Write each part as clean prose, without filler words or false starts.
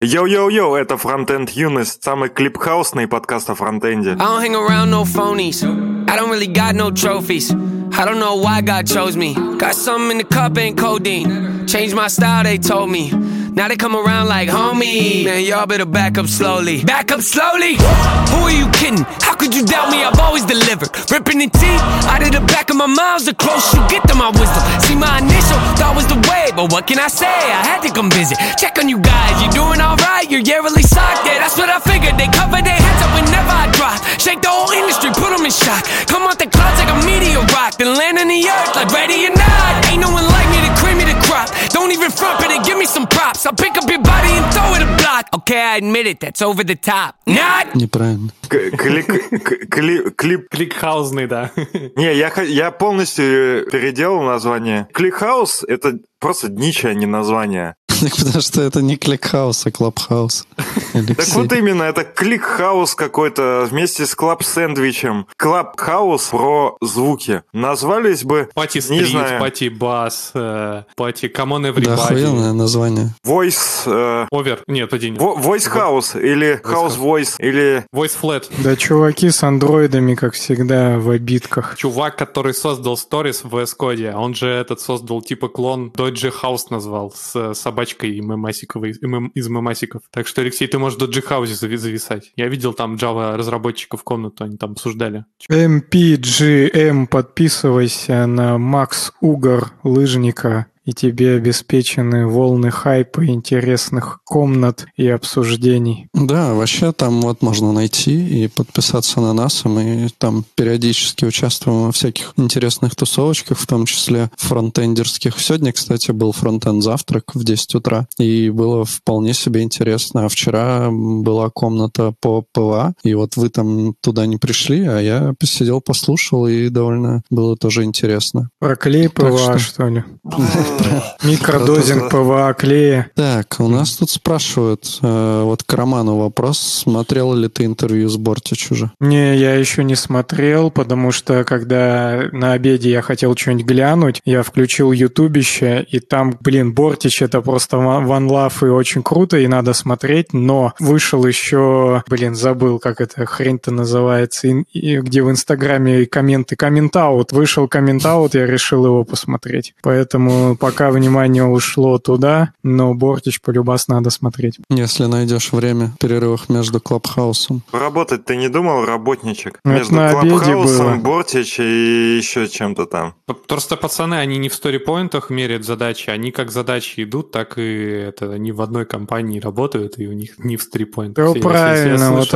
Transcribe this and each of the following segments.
Йоу-йоу-йоу, это Фронтенд Юнес, самый клипхаусный подкаст о фронтенде. Неправильно. Кликхаусный, да. Не, я полностью переделал название. Clickhouse — это просто днище, а не название. Потому что это не Clickhouse, а Club House. Так вот именно, это Clickhouse какой-то вместе с Club Сэндвичем. Club House про звуки. Назвались бы... Пати Стрит, Пати Бас, Пати Камон Эврибади. Да, охуенное название. Войс... Овер. Нет, один. Войс Хаус или Хаус Войс или... Войс Флэт. Да, чуваки с андроидами, как всегда, в обидках. Чувак, который создал сторис в VS Code, он же этот создал типа клон до Джихаус назвал с собачкой. И из мемасиков. Так что, Алексей, ты можешь до Джихауса зависать. Я видел там Java-разработчиков комнату, они там обсуждали. MPGM, подписывайся на Макс Угар, лыжника, и тебе обеспечены волны хайпа, интересных комнат и обсуждений. Да, вообще там вот можно найти и подписаться на нас, и мы там периодически участвуем во всяких интересных тусовочках, в том числе фронтендерских. Сегодня, кстати, был фронтенд-завтрак в 10 утра, и было вполне себе интересно. А вчера была комната по ПВА, и вот вы там туда не пришли, а я посидел, послушал, и довольно было тоже интересно. Про клей ПВА, что ли? Микродозинг ПВА клея. Так, у нас тут спрашивают, вот к Роману вопрос, смотрел ли ты интервью с Бортич уже? Не, я еще не смотрел, потому что когда на обеде я хотел что-нибудь глянуть, я включил ютубище, и там, Бортич это просто one love и очень круто, и надо смотреть, но вышел еще, забыл, как это хрень-то называется, и где в Инстаграме комменты, комментаут, вышел комментаут, я решил его посмотреть, поэтому пока внимание ушло туда, но Бортич полюбас надо смотреть. Если найдешь время в перерывах между Клабхаусом. Работать ты не думал, работничек? Это между Клабхаусом, Бортич и еще чем-то там. Просто пацаны, они не в сторипоинтах меряют задачи, они как задачи идут, так и это, они в одной компании работают, и у них не в сторипоинтах. Все правильно, вот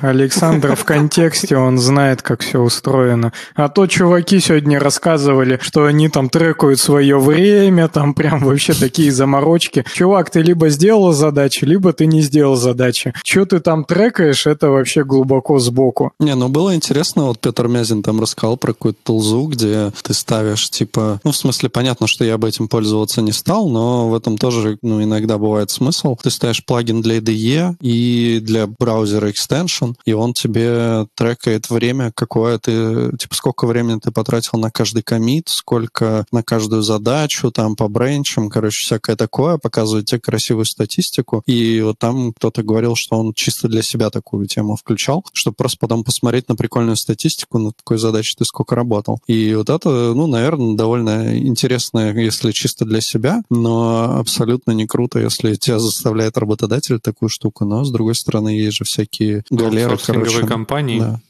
Александр в контексте, он знает, как все устроено. А то чуваки сегодня рассказывали, что они там трекают свое время, там прям вообще такие заморочки. Чувак, ты либо сделал задачи, либо ты не сделал задачи. Чё ты там трекаешь, это вообще глубоко сбоку. Не, ну было интересно, вот Петр Мязин там рассказал про какую-то тулзу, где ты ставишь, типа, ну в смысле, понятно, что я бы этим пользоваться не стал, но в этом тоже, иногда бывает смысл. Ты ставишь плагин для IDE и для браузера extension, и он тебе трекает время, какое ты, типа, сколько времени ты потратил на каждый коммит, сколько на каждую задачу, там, по бренчам, всякое такое, показывает тебе красивую статистику, и вот там кто-то говорил, что он чисто для себя такую тему включал, чтобы просто потом посмотреть на прикольную статистику, на такой задаче ты сколько работал. И вот это, наверное, довольно интересно, если чисто для себя, но абсолютно не круто, если тебя заставляет работодатель такую штуку, но, с другой стороны, есть же всякие галеры, компании. Да.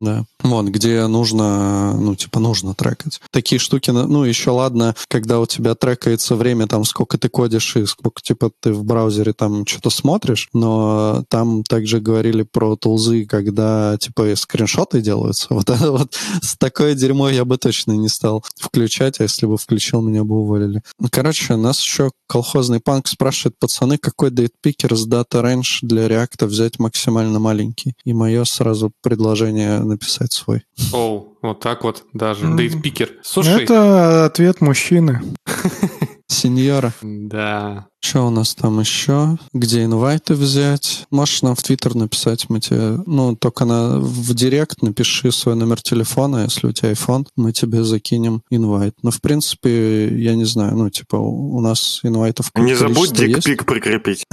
Да. Вот, где нужно, нужно трекать. Такие штуки, еще ладно, когда у тебя трекается время, там, сколько ты кодишь и сколько, ты в браузере там что-то смотришь, но там также говорили про тулзы, когда, скриншоты делаются. Вот это вот такое дерьмо я бы точно не стал включать, а если бы включил, меня бы уволили. Нас еще колхозный панк спрашивает, пацаны, какой дейтпикер с дата range для React взять максимально маленький? И мое сразу предложение написать свой. Вот так вот даже. Дейтпикер. Слушай. Это ответ мужчины. Сеньора. Да. Что у нас там еще? Где инвайты взять? Можешь нам в Твиттер написать, мы тебе... Только в Директ напиши свой номер телефона, если у тебя iPhone, мы тебе закинем инвайт. Но, в принципе, я не знаю, у нас инвайтов... Не забудь дикпик прикрепить.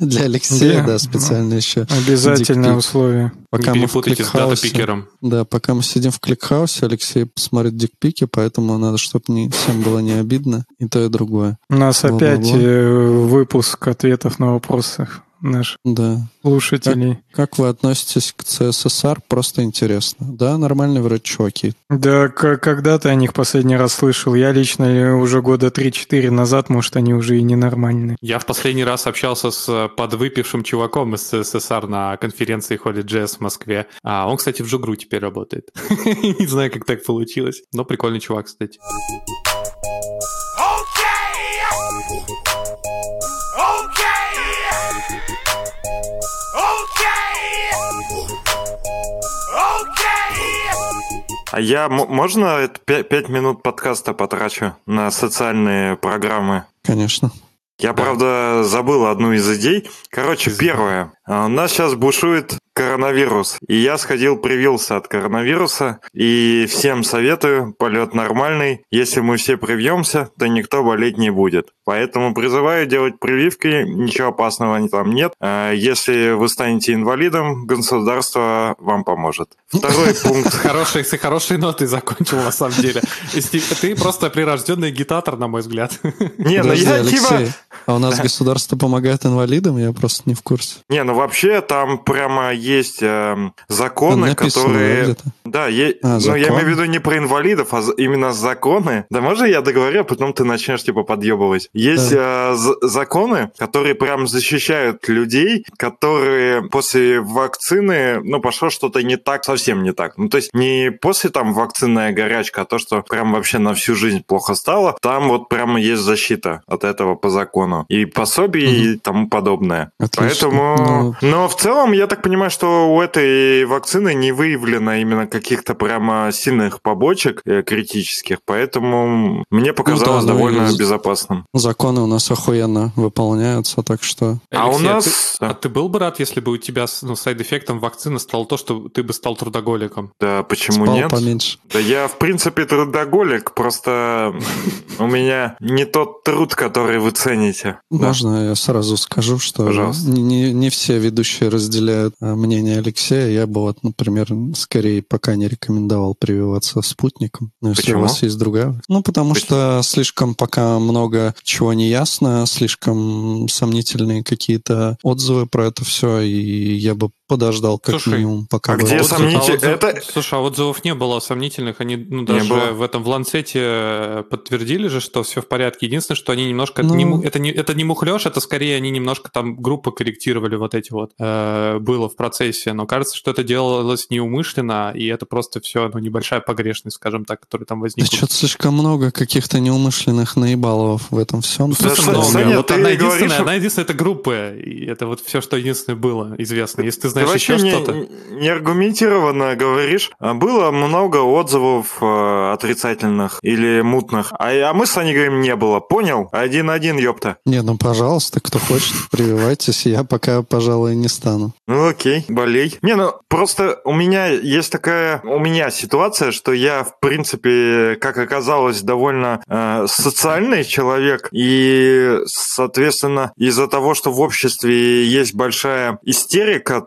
Для Алексея, да, специально еще. Обязательное условие. Не перепутайте с дата-пикером. Да, пока мы сидим в Clickhouse, Алексей смотрит дикпики, поэтому надо, чтобы всем было не обидно, и то, и другое. У нас опять выпуск ответов на вопросы наших слушателей. Как вы относитесь к CSSR? Просто интересно. Да, нормальный вроде чуваки. Да, когда-то о них последний раз слышал. Я лично уже года 3-4 назад, может, они уже и ненормальные. Я в последний раз общался с подвыпившим чуваком из CSSR на конференции Холли Джес в Москве. А он, кстати, в Жугру теперь работает. Не знаю, как так получилось. Но прикольный чувак, кстати. А я, можно 5 минут подкаста потрачу на социальные программы? Конечно. Я, правда, забыл одну из идей. Короче, первое. У нас сейчас бушует коронавирус. И я сходил, привился от коронавируса. И всем советую, полет нормальный. Если мы все привьемся, то никто болеть не будет. Поэтому призываю делать прививки. Ничего опасного там нет. Если вы станете инвалидом, государство вам поможет. Второй пункт. С хорошей ноты закончил, на самом деле. Ты просто прирожденный агитатор, на мой взгляд. Не, ну я типа... А у нас государство помогает инвалидам? Я просто не в курсе. Не, ну вообще там прямо есть законы, написано, которые... Да, закон? Я имею в виду не про инвалидов, а именно законы. Да можно я договорю, а потом ты начнешь типа подъебывать? Есть законы, которые прям защищают людей, которые после вакцины, пошло что-то не так, совсем не так. Ну, то есть не после там вакцинная горячка, а то, что прям вообще на всю жизнь плохо стало, там вот прямо есть защита от этого по закону. И пособие, и тому подобное. Отлично. Поэтому... Но в целом, я так понимаю, что у этой вакцины не выявлено именно каких-то прямо сильных побочек критических, поэтому мне показалось довольно безопасным. Законы у нас охуенно выполняются, так что... Алексей, у нас... А ты был бы рад, если бы у тебя сайд-эффектом вакцины стало то, что ты бы стал трудоголиком? Да, почему нет? Поменьше. Да я, в принципе, трудоголик, просто у меня не тот труд, который вы цените. Можно я сразу скажу, что не все ведущие разделяют мнение Алексея. Я бы, например, скорее пока не рекомендовал прививаться спутником. Но если у вас есть другая... Потому что слишком пока много чего не ясно, слишком сомнительные какие-то отзывы про это все, и я бы подождал как минимум, пока... Слушай, а отзывов не было сомнительных. Они даже в Ланцете подтвердили же, что все в порядке. Единственное, что они немножко... Это не мухлёж, это скорее они немножко там группы корректировали было в процессе, но кажется, что это делалось неумышленно, и это просто все небольшая погрешность, скажем так, которая там возникла. Да что-то слишком много каких-то неумышленных наебалов в этом всем. Саня, она единственная, это группы, и это все, что единственное было известно. Если ты знаешь еще что-то... неаргументированно говоришь. Было много отзывов отрицательных или мутных, а мы с Аней говорим, не было. Понял? 1-1, ёпта. Не, пожалуйста, кто хочет, прививайтесь. Я пока, пожалуй, не стану. Окей, болей. Просто у меня ситуация, что я, в принципе, как оказалось, довольно социальный человек, и, соответственно, из-за того, что в обществе есть большая истерика,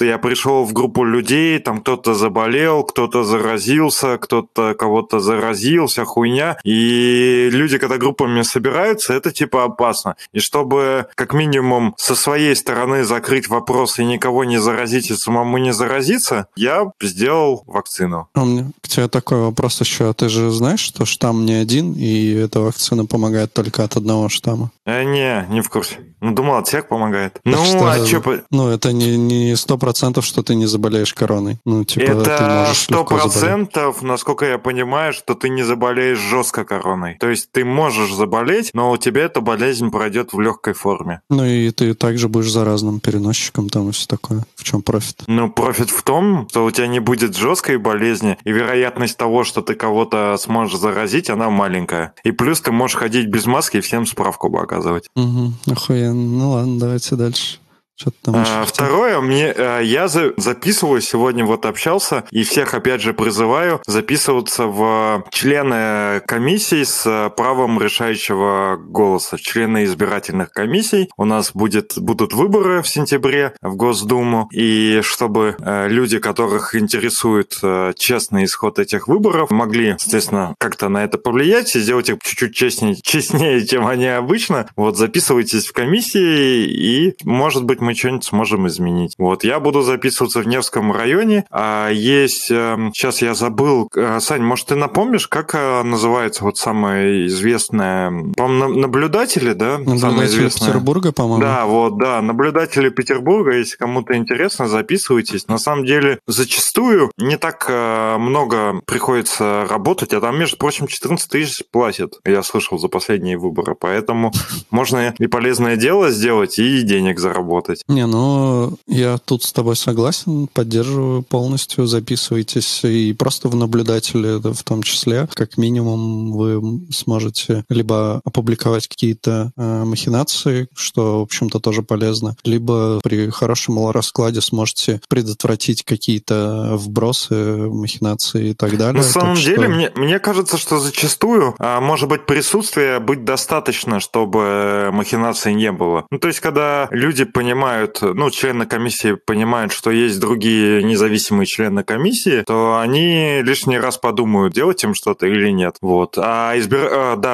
я пришел в группу людей, кто-то заболел, кто-то заразился, кто-то кого-то заразил, вся хуйня, и люди, когда группами собираются, это типа опасно. И чтобы, как минимум, со своей стороны закрыть вопрос и никого не заразить, и самому не заразиться, я сделал вакцину. У меня к тебе такой вопрос еще. Ты же знаешь, что штамм не один, и эта вакцина помогает только от одного штамма? Не в курсе. Думал, от всех помогает. Это не 100%, что ты не заболеешь короной. Это 100%, насколько я понимаю, что ты не заболеешь жестко короной. То есть ты можешь заболеть, но у тебя эта болезнь пройдет в легкой форме. И ты также будешь заразным переносчиком и все такое. В чем профит? Профит в том, что у тебя не будет жесткой болезни, и вероятность того, что ты кого-то сможешь заразить, она маленькая. И плюс ты можешь ходить без маски и всем справку бы оказывать. Охуенно. Ладно, давайте дальше. Второе, я записываюсь, сегодня вот общался, и всех опять же призываю записываться в члены комиссий с правом решающего голоса, члены избирательных комиссий. У нас будут выборы в сентябре в Госдуму, и чтобы люди, которых интересует честный исход этих выборов, могли, естественно, как-то на это повлиять и сделать их чуть-чуть честнее, чем они обычно. Вот, записывайтесь в комиссии, и, может быть, мы что-нибудь сможем изменить. Вот, я буду записываться в Невском районе. Есть, сейчас я забыл, Сань, может, ты напомнишь, как называется вот самая известная, по-моему, наблюдатели, да? Наблюдатели Петербурга, по-моему. Да, вот, да, наблюдатели Петербурга, если кому-то интересно, записывайтесь. На самом деле, зачастую не так много приходится работать, а там, между прочим, 14 тысяч платят, я слышал, за последние выборы, поэтому можно и полезное дело сделать, и денег заработать. Не, ну, я тут с тобой согласен, поддерживаю полностью, записывайтесь и просто в наблюдатели, да, в том числе, как минимум вы сможете либо опубликовать какие-то махинации, что, в общем-то, тоже полезно, либо при хорошем раскладе сможете предотвратить какие-то вбросы, махинации и так далее. На самом деле, мне кажется, что зачастую, может быть, присутствия быть достаточно, чтобы махинаций не было. Ну, то есть, когда люди члены комиссии понимают, что есть другие независимые члены комиссии, то они лишний раз подумают, делать им что-то или нет. Вот.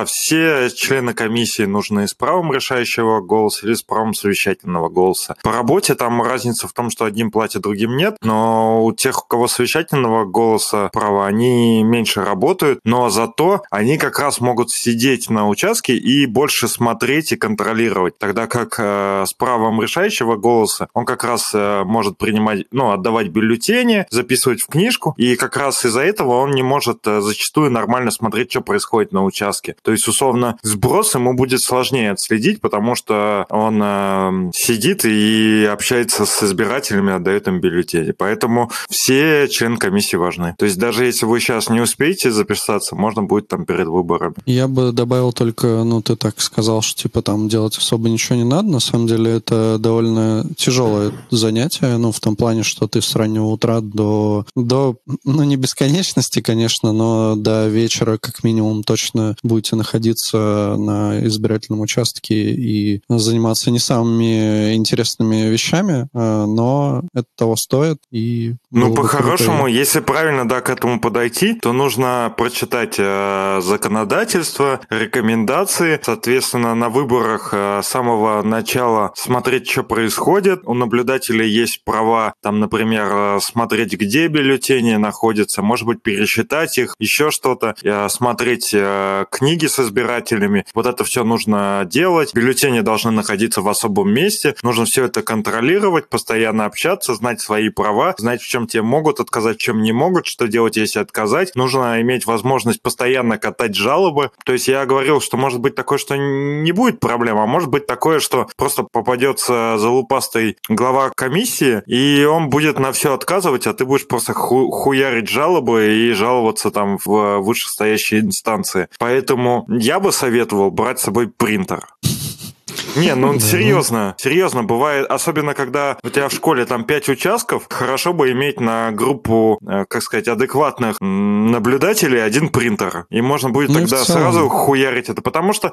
Все члены комиссии нужны с правом решающего голоса или с правом совещательного голоса. По работе там разница в том, что одним платят, другим нет, но у тех, у кого совещательного голоса права, они меньше работают, но зато они как раз могут сидеть на участке и больше смотреть и контролировать. Тогда как с правом решающего голоса, он как раз может принимать, отдавать бюллетени, записывать в книжку, и как раз из-за этого он не может зачастую нормально смотреть, что происходит на участке. То есть, условно, сброс ему будет сложнее отследить, потому что он сидит и общается с избирателями, отдает им бюллетени. Поэтому все члены комиссии важны. То есть, даже если вы сейчас не успеете записаться, можно будет там перед выборами. Я бы добавил только, ты так сказал, что делать особо ничего не надо. На самом деле, это довольно тяжелое занятие, в том плане, что ты с раннего утра до не бесконечности, конечно, но до вечера как минимум точно будете находиться на избирательном участке и заниматься не самыми интересными вещами, но это того стоит. И по-хорошему, если правильно, да, к этому подойти, то нужно прочитать законодательство, рекомендации, соответственно, на выборах с самого начала смотреть, что происходит. У наблюдателей есть права, например, смотреть, где бюллетени находятся, может быть, пересчитать их, еще что-то, смотреть книги с избирателями. Вот это все нужно делать. Бюллетени должны находиться в особом месте. Нужно все это контролировать, постоянно общаться, знать свои права, знать, в чем тебе могут отказать, в чем не могут, что делать, если отказать. Нужно иметь возможность постоянно катать жалобы. То есть я говорил, что может быть такое, что не будет проблем, а может быть такое, что просто попадется залупастый глава комиссии, и он будет на все отказывать, а ты будешь просто хуярить жалобы и жаловаться там в вышестоящие инстанции. Поэтому я бы советовал брать с собой принтер. Не, серьезно, бывает, особенно когда у тебя в школе там 5 участков, хорошо бы иметь на группу, адекватных наблюдателей один принтер. И можно будет тогда сразу хуярить это. Потому что,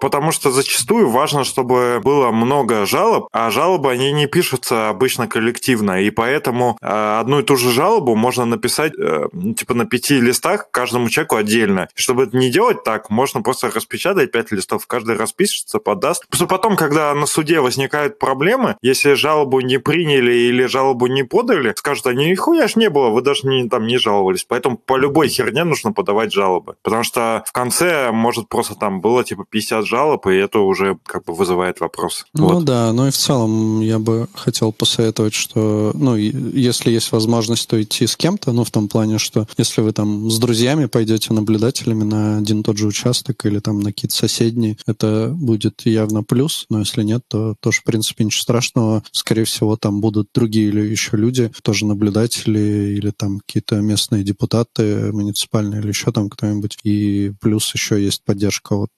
потому что зачастую важно, чтобы было много жалоб, а жалобы, они не пишутся обычно коллективно, и поэтому одну и ту же жалобу можно написать на 5 листах каждому человеку отдельно. И чтобы это не делать так, можно просто распечатать 5 листов, каждый распишется, подаст. Потому что потом, когда на суде возникают проблемы, если жалобу не приняли или жалобу не подали, скажут они, нихуя ж не было, вы даже не жаловались. Поэтому по любой херне нужно подавать жалобы. Потому что в конце, может, просто было 50 жалоб, и это уже вызывает вопрос. И в целом я бы хотел посоветовать, что, если есть возможность, то идти с кем-то, в том плане, что если вы с друзьями пойдете наблюдателями на один и тот же участок или на какие-то соседние, это это будет явно плюс, но если нет, то тоже, в принципе, ничего страшного. Скорее всего, там будут другие или еще люди, тоже наблюдатели или там какие-то местные депутаты муниципальные или еще там кто-нибудь. И плюс еще есть поддержка от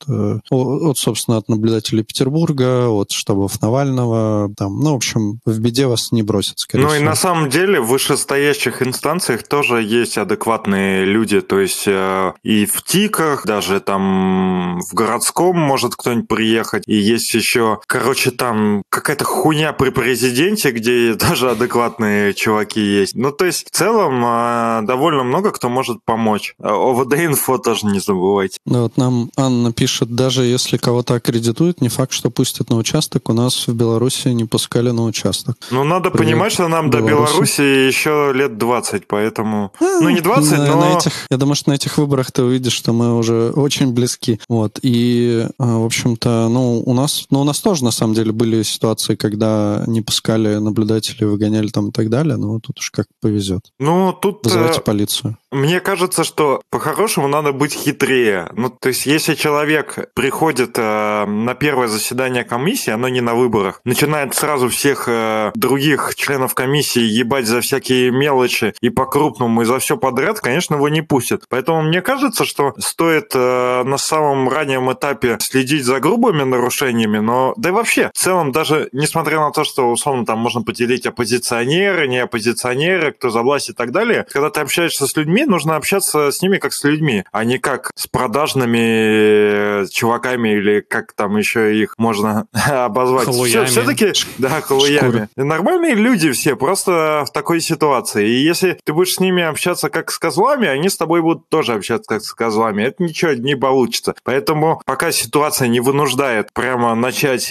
собственно, от наблюдателей Петербурга, от штабов Навального. Там, ну, в общем, в беде вас не бросят, скорее всего. Ну и на самом деле в вышестоящих инстанциях тоже есть адекватные люди, то есть и в ТИКах, даже там в городском может кто-нибудь приехать, и есть еще, короче, там какая-то хуйня при президенте, где даже адекватные чуваки есть. Ну, то есть в целом довольно много кто может помочь. ОВД-инфо тоже не забывайте. Да, вот нам Анна пишет, даже если кого-то аккредитуют, не факт, что пустят на участок, у нас в Беларуси не пускали на участок. Ну, надо понимать, что нам до Беларуси еще лет 20, поэтому... Ну, не 20, но... я думаю, что на этих выборах ты увидишь, что мы уже очень близки. Вот. И, в общем-то, у нас тоже, на самом деле, были ситуации, когда не пускали наблюдателей, выгоняли там и так далее, но тут уж как повезет. Ну, тут... Вызывайте полицию. Мне кажется, что по-хорошему надо быть хитрее. Ну, то есть, если человек приходит на первое заседание комиссии, оно не на выборах, начинает сразу всех других членов комиссии ебать за всякие мелочи и по-крупному, и за все подряд, конечно, его не пустят. Поэтому мне кажется, что стоит на самом раннем этапе следить за грубыми нарушениями, но да и вообще, в целом, даже несмотря на то, что, условно, там можно поделить оппозиционеры, не оппозиционеры, кто за власть и так далее, когда ты общаешься с людьми, нужно общаться с ними как с людьми, а не как с продажными чуваками или как там еще их можно обозвать. Халуями. Все-таки, да, халуями. Нормальные люди все просто в такой ситуации. И если ты будешь с ними общаться как с козлами, они с тобой будут тоже общаться как с козлами. Это ничего не получится. Поэтому пока ситуация не вынуждает прямо начать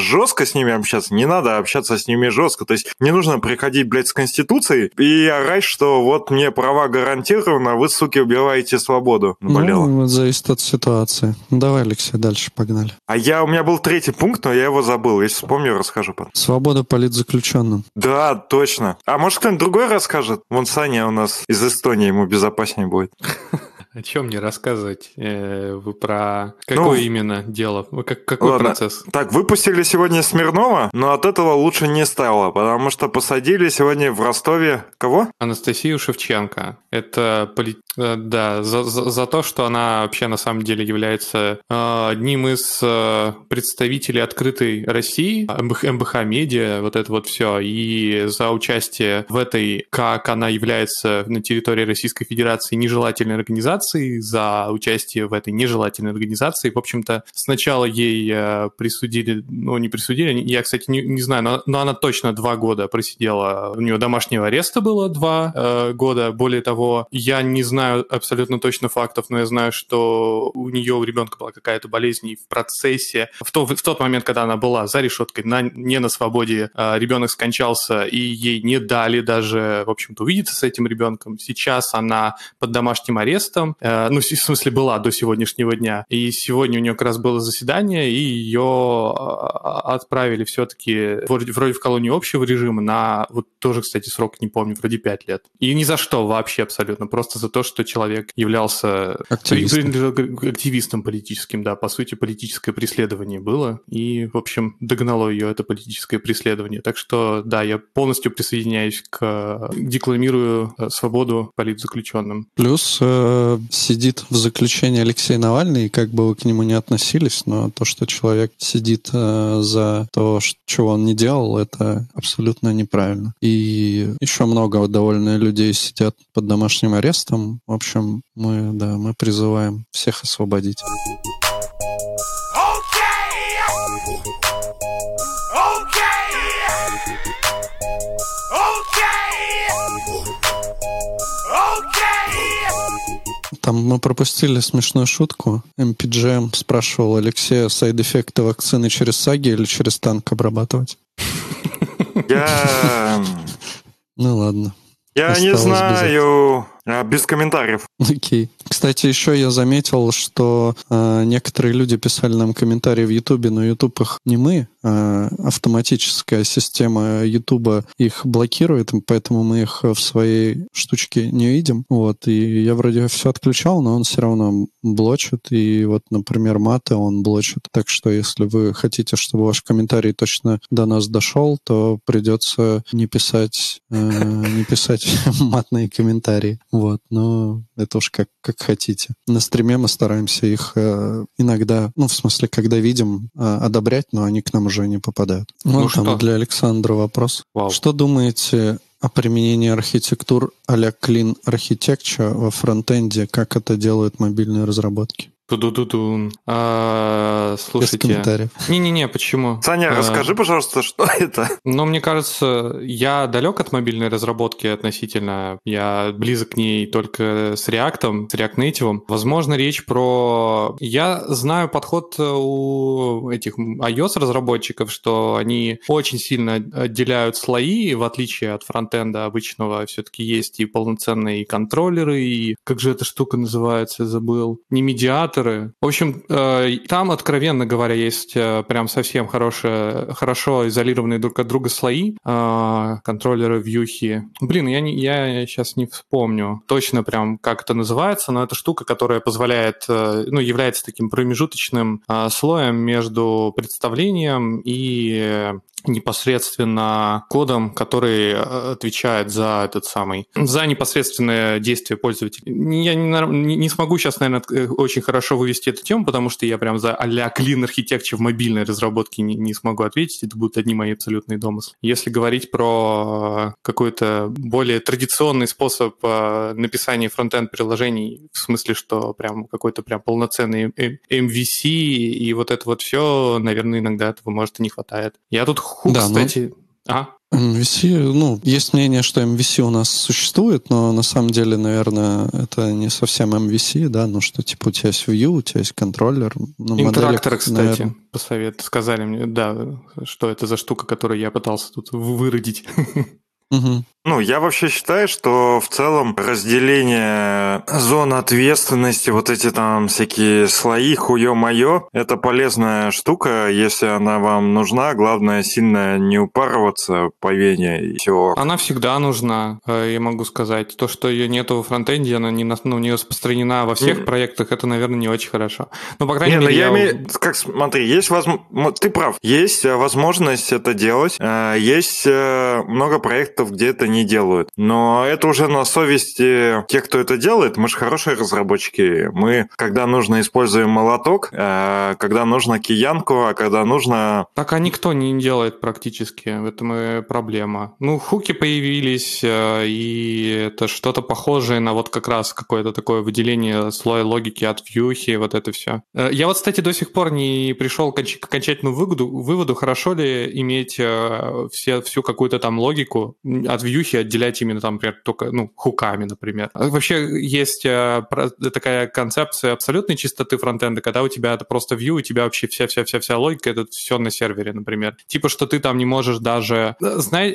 жестко с ними общаться, не надо общаться с ними жестко. То есть не нужно приходить, блядь, с Конституцией и орать, что вот мне права гарантированы, вы, суки, убиваете свободу. Наболело. Ну, зависит от ситуации. Давай, Алексей, дальше погнали. У меня был третий пункт, но я его забыл. Если вспомню, расскажу потом. Свобода политзаключенным. Да, точно. А может, кто-нибудь другой расскажет? Вон Саня у нас из Эстонии, ему безопаснее будет. О чем мне рассказывать? Вы про какое именно дело? Какой ладно. Процесс? Так, выпустили сегодня Смирнова, но от этого лучше не стало, потому что посадили сегодня в Ростове... Кого? Анастасию Шевченко. Это за то, что она вообще на самом деле является одним из представителей Открытой России, МБХ Медиа, вот это вот все. И за участие в этой, как она является на территории Российской Федерации, нежелательной организации, за участие в этой нежелательной организации. В общем-то, сначала ей присудили, я, кстати, не знаю, но она точно 2 года просидела, у нее домашнего ареста было 2 года. Более того, я не знаю абсолютно точно фактов, но я знаю, что у нее, у ребенка была какая-то болезнь, и в процессе, в тот момент, когда она была за решеткой, не на свободе, ребенок скончался, и ей не дали даже, в общем-то, увидеться с этим ребенком. Сейчас она под домашним арестом, была до сегодняшнего дня. И сегодня у нее как раз было заседание, и ее отправили все-таки вроде в колонию общего режима на, вот тоже, кстати, срок не помню, вроде 5 лет. И ни за что вообще абсолютно, просто за то, что человек являлся активистом политическим, да, по сути, политическое преследование было, и, в общем, догнало ее это политическое преследование. Так что, да, я полностью присоединяюсь декламирую свободу политзаключенным. Плюс сидит в заключении Алексей Навальный, и как бы вы к нему не относились, но то, что человек сидит за то, чего он не делал, это абсолютно неправильно. И еще много довольно людей сидят под домашним арестом. В общем, мы призываем всех освободить. Там мы пропустили смешную шутку. MPGM спрашивал Алексея, сайд-эффекты вакцины через саги или через танк обрабатывать? Ну ладно. Я не знаю. Без комментариев. Окей. Кстати, еще я заметил, что некоторые люди писали нам комментарии в Ютубе, но Ютуб их не мы. Автоматическая система Ютуба их блокирует, поэтому мы их в своей штучке не видим. Вот. И я вроде все отключал, но он все равно блочит. И вот, например, мата он блочит. Так что, если вы хотите, чтобы ваш комментарий точно до нас дошел, то придется не писать матные комментарии. Вот, но это уж как хотите. На стриме мы стараемся их иногда, ну, в смысле, когда видим, одобрять, но они к нам уже не попадают. Вот там для Александра вопрос. Вау. Что думаете о применении архитектур а-ля Clean Architecture во фронтенде? Как это делают мобильные разработки? Ту-ду-ду-дун. Слушайте. Без комментариев. Не-не-не, почему? Саня, расскажи, пожалуйста, что это? Ну, мне кажется, я далек от мобильной разработки относительно. Я близок к ней только с React, с React Native. Возможно, речь про... Я знаю подход у этих iOS-разработчиков, что они очень сильно отделяют слои, в отличие от фронтенда обычного. Все-таки есть и полноценные контроллеры, и... Как же эта штука называется? Забыл. Не медиатор. В общем, там, откровенно говоря, есть прям совсем хорошо изолированные друг от друга слои, контроллеры, вьюхи. Блин, я сейчас не вспомню точно прям, как это называется, но это штука, которая позволяет, ну, является таким промежуточным слоем между представлением и... непосредственно кодом, который отвечает за за непосредственное действие пользователя. Я не смогу сейчас, наверное, очень хорошо вывести эту тему, потому что я прям за а-ля Clean Architecture в мобильной разработке не смогу ответить. Это будут одни мои абсолютные домыслы. Если говорить про какой-то более традиционный способ написания фронтенд-приложений, в смысле, что прям какой-то прям полноценный MVC и вот это вот все, наверное, иногда этого, может, и не хватает. Я тут кстати... MVC, ну, есть мнение, что MVC у нас существует, но на самом деле, наверное, это не совсем MVC, да, ну, что типа у тебя есть view, у тебя есть контроллер. Ну, интерактор, моделек, кстати, наверное... сказали мне, да, что это за штука, которую я пытался тут выродить. Угу. Ну, я вообще считаю, что в целом разделение зон ответственности, вот эти там всякие слои, хуё-моё, это полезная штука, если она вам нужна. Главное, сильно не упарываться по вене и всего. Она всегда нужна, я могу сказать. То, что ее нету во фронтенде, она не распространена во всех проектах, это, наверное, не очень хорошо. Но, по крайней мере, смотри, есть возможность... Ты прав. Есть возможность это делать. Есть много проектов, где это не делают. Но это уже на совести тех, кто это делает. Мы же хорошие разработчики. Мы, когда нужно, используем молоток, когда нужно киянку, а когда нужно... Так, а никто не делает практически. В этом и проблема. Ну, хуки появились, и это что-то похожее на вот как раз какое-то такое выделение слоя логики от вьюхи, вот это все. Я вот, кстати, до сих пор не пришел к окончательному выводу, хорошо ли иметь всю какую-то там логику от вьюхи отделять именно там, например, только, ну, хуками, например. Вообще есть такая концепция абсолютной чистоты фронтенда, когда у тебя это просто вью, у тебя вообще вся логика, это все на сервере, например. Типа, что ты там не можешь даже...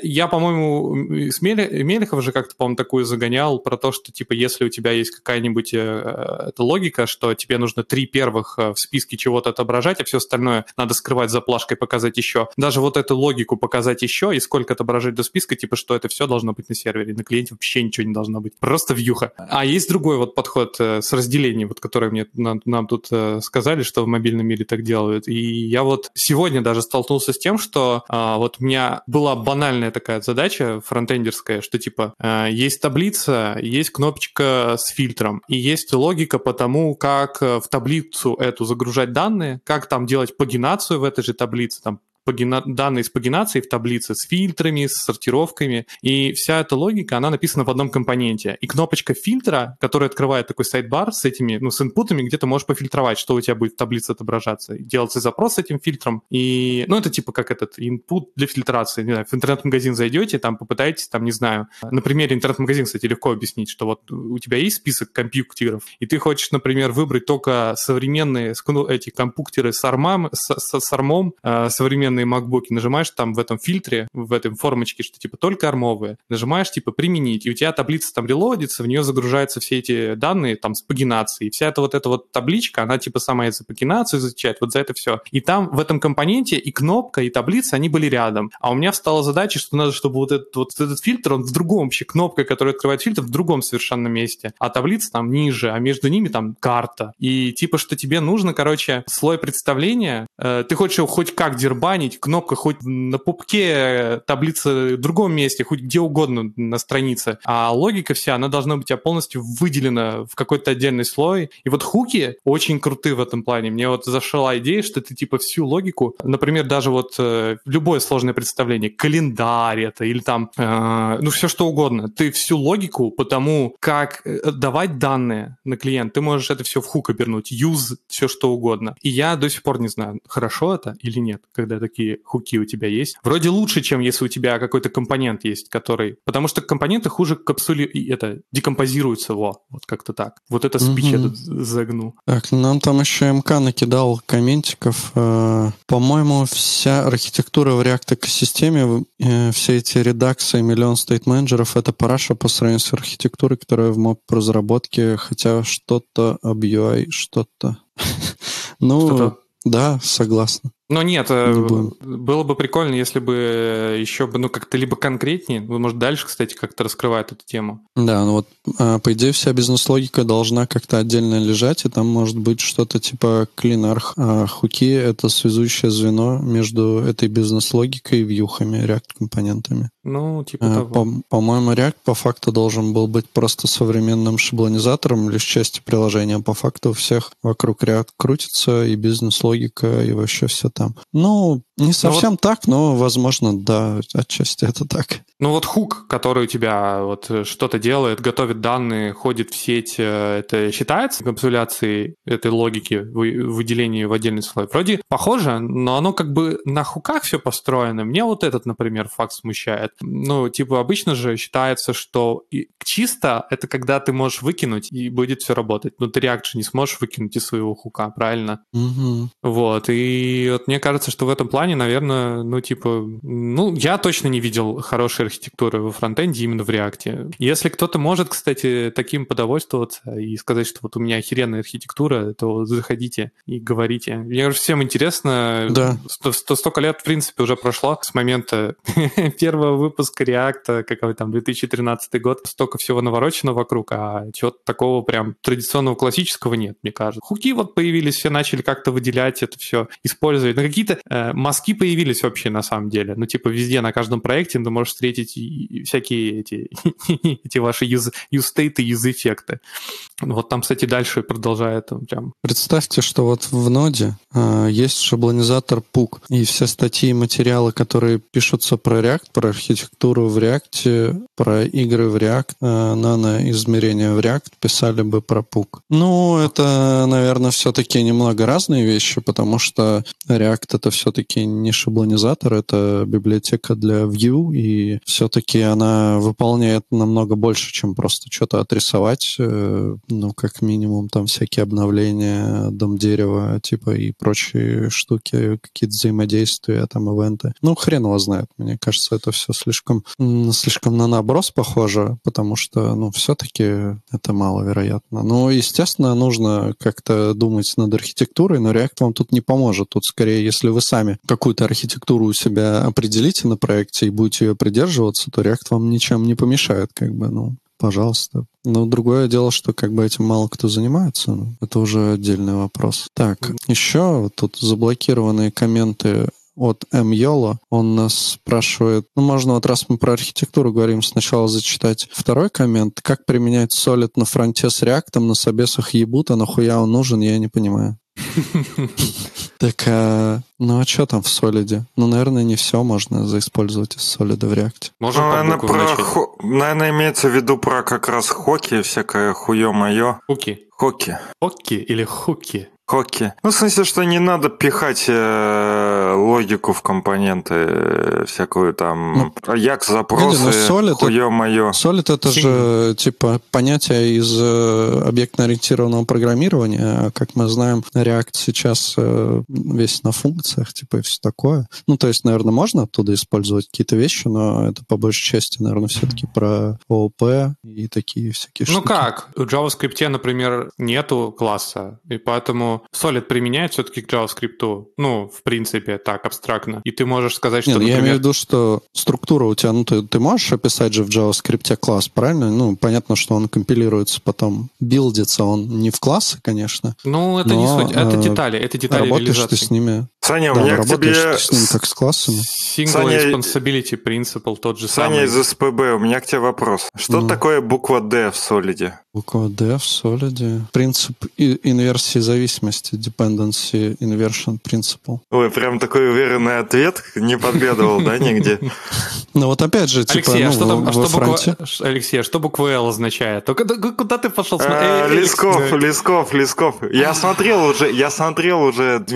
Я, по-моему, Мелехов же как-то, по-моему, такую загонял про то, что, типа, если у тебя есть какая-нибудь эта логика, что тебе нужно 3 первых в списке чего-то отображать, а все остальное надо скрывать за плашкой, показать еще. Даже вот эту логику показать еще и сколько отображать до списка, типа, что это все должно быть на сервере, на клиенте вообще ничего не должно быть. Просто вьюха. А есть другой вот подход с разделением, вот, который нам тут сказали, что в мобильном мире так делают. И я вот сегодня даже столкнулся с тем, что вот у меня была банальная такая задача фронтендерская, что типа есть таблица, есть кнопочка с фильтром, и есть логика по тому, как в таблицу эту загружать данные, как там делать пагинацию в этой же таблице, там, данные с пагинацией в таблице, с фильтрами, с сортировками. И вся эта логика, она написана в одном компоненте. И кнопочка фильтра, которая открывает такой сайдбар с этими, ну, с инпутами, где ты можешь пофильтровать, что у тебя будет в таблице отображаться. Делается запрос с этим фильтром. И, ну, это типа как этот инпут для фильтрации. Не знаю, в интернет-магазин зайдете, там попытаетесь, там, не знаю. На примере интернет-магазин, кстати, легко объяснить, что вот у тебя есть список компьютеров, и ты хочешь, например, выбрать только современные эти компьютеры с армом, современные современные макбуки, нажимаешь там в этом фильтре, в этой формочке, что типа только армовые, нажимаешь типа применить, и у тебя таблица там релодится, в нее загружаются все эти данные там с пагинацией. И вся эта вот табличка, она типа сама и за пагинацию изучает, вот за это все. И там в этом компоненте и кнопка, и таблица, они были рядом. А у меня встала задача, что надо, чтобы вот этот фильтр, он в другом вообще, кнопка, которая открывает фильтр, в другом совершенно месте. А таблица там ниже, а между ними там карта. И типа, что тебе нужно, короче, слой представления. Ты хочешь его хоть как дербанить, кнопка хоть на пупке, таблица в другом месте, хоть где угодно на странице. А логика вся, она должна быть у тебя полностью выделена в какой-то отдельный слой. И вот хуки очень круты в этом плане. Мне вот зашла идея, что ты типа всю логику, например, даже вот любое сложное представление, календарь это или там, все что угодно, ты всю логику по тому, как давать данные на клиент, ты можешь это все в хук обернуть, use, все что угодно. И я до сих пор не знаю, хорошо это или нет, когда такие хуки у тебя есть. Вроде лучше, чем если у тебя какой-то компонент есть, который... Потому что компоненты хуже декомпозируются, вот как-то так. Вот это спич этот загнул. Так, нам там еще МК накидал комментиков. По-моему, вся архитектура в React-экосистеме, все эти редакции, миллион стейт-менеджеров, это параша по сравнению с архитектурой, которая в моб-разработке, хотя что-то об UI, что-то... Ну, да, согласна. Но нет, было бы прикольно, если бы еще бы, как-то либо конкретнее, вы, может, дальше, кстати, как-то раскрывает эту тему. Да, по идее, вся бизнес-логика должна как-то отдельно лежать, и там может быть что-то типа Clean Arch, а хуки — это связующее звено между этой бизнес-логикой и вьюхами, React-компонентами. Того. По-моему, React по факту должен был быть просто современным шаблонизатором лишь части приложения. По факту у всех вокруг React крутится, и бизнес-логика, и вообще все там. Не совсем так, но, возможно, да, отчасти это так. Хук, который у тебя что-то делает, готовит данные, ходит в сеть, это считается компиляцией этой логики, выделение в отдельный слой? Вроде похоже, но оно как бы на хуках все построено. Мне этот, например, факт смущает. Обычно же считается, что чисто это когда ты можешь выкинуть, и будет все работать. Но ты React же не сможешь выкинуть из своего хука, правильно? Угу. Мне кажется, что в этом плане, наверное, я точно не видел хорошей архитектуры во фронтенде именно в React. Если кто-то может, кстати, таким подовольствоваться и сказать, что у меня охеренная архитектура, то заходите и говорите. Мне уже всем интересно, да. Столько лет, в принципе, уже прошло с момента первого выпуска React, какой там 2013 год, столько всего наворочено вокруг, а чего-то такого прям традиционного классического нет, мне кажется. Хуки появились, все начали как-то выделять это все, использовать. Какие-то мазки появились вообще на самом деле. Везде, на каждом проекте ты можешь встретить всякие эти ваши use-стейты, use-эффекты. Там, кстати, дальше продолжает прям. Представьте, что в ноде есть шаблонизатор Pug, и все статьи и материалы, которые пишутся про React, про архитектуру в React, про игры в React, наноизмерения в React, писали бы про Pug. Это, наверное, все-таки немного разные вещи, потому что React — это все-таки не шаблонизатор, это библиотека для Vue, и все-таки она выполняет намного больше, чем просто что-то отрисовать, как минимум, там всякие обновления, дом дерева, и прочие штуки, какие-то взаимодействия, ивенты. Хрен его знает. Мне кажется, это все слишком на наброс похоже, потому что, все-таки это маловероятно. Естественно, нужно как-то думать над архитектурой, но React вам тут не поможет. Тут, скорее, если вы сами какую-то архитектуру у себя определите на проекте и будете ее придерживаться, то React вам ничем не помешает, пожалуйста. Но другое дело, что этим мало кто занимается. Это уже отдельный вопрос. Так, еще тут заблокированные комменты от Мьоло. Он нас спрашивает, раз мы про архитектуру говорим, сначала зачитать второй коммент. Как применять Solid на фронте с React, на собесах ебут, а нахуя он нужен, я не понимаю. Так, что там в Solid? Наверное, не все можно заиспользовать из Solid в React. Наверное, имеется в виду про как раз хоки, всякое хуе-моё. Хуки. Хоки. Хоки или хуки? Хокки. Ну, в смысле, что не надо пихать логику в компоненты, всякую там Ajax-запросы, хуё-моё. Солид — это же типа понятие из объектно-ориентированного программирования. Как мы знаем, React сейчас весь на функциях, типа, и все такое. Ну, то есть, наверное, можно оттуда использовать какие-то вещи, но это по большей части, наверное, все-таки про ООП и такие всякие штуки. Ну как? В JavaScript, например, нету класса, и поэтому Solid применяет все-таки к JavaScript, ну, в принципе, так, абстрактно. И ты можешь сказать, что... Нет, например... я имею в виду, что структура у тебя... Ну, ты можешь описать же в JavaScript класс, правильно? Ну, понятно, что он компилируется потом, билдится он не в классы, конечно. Ну, это не суть, это детали, работаешь реализации. Ты с ними... Саня, да, у меня к тебе... с ними как с классами. Single responsibility principle тот же самый. Саня из СПБ, у меня к тебе вопрос. Что такое буква D в Solid? Буква D в Solid. Принцип инверсии зависимости. Dependency Inversion Principle. Ой, прям такой уверенный ответ. Не подглядывал, да, нигде? Ну вот опять же, типа, во фронте. Алексей, а что буква L означает? Куда ты пошел? Лесков. Я смотрел уже 2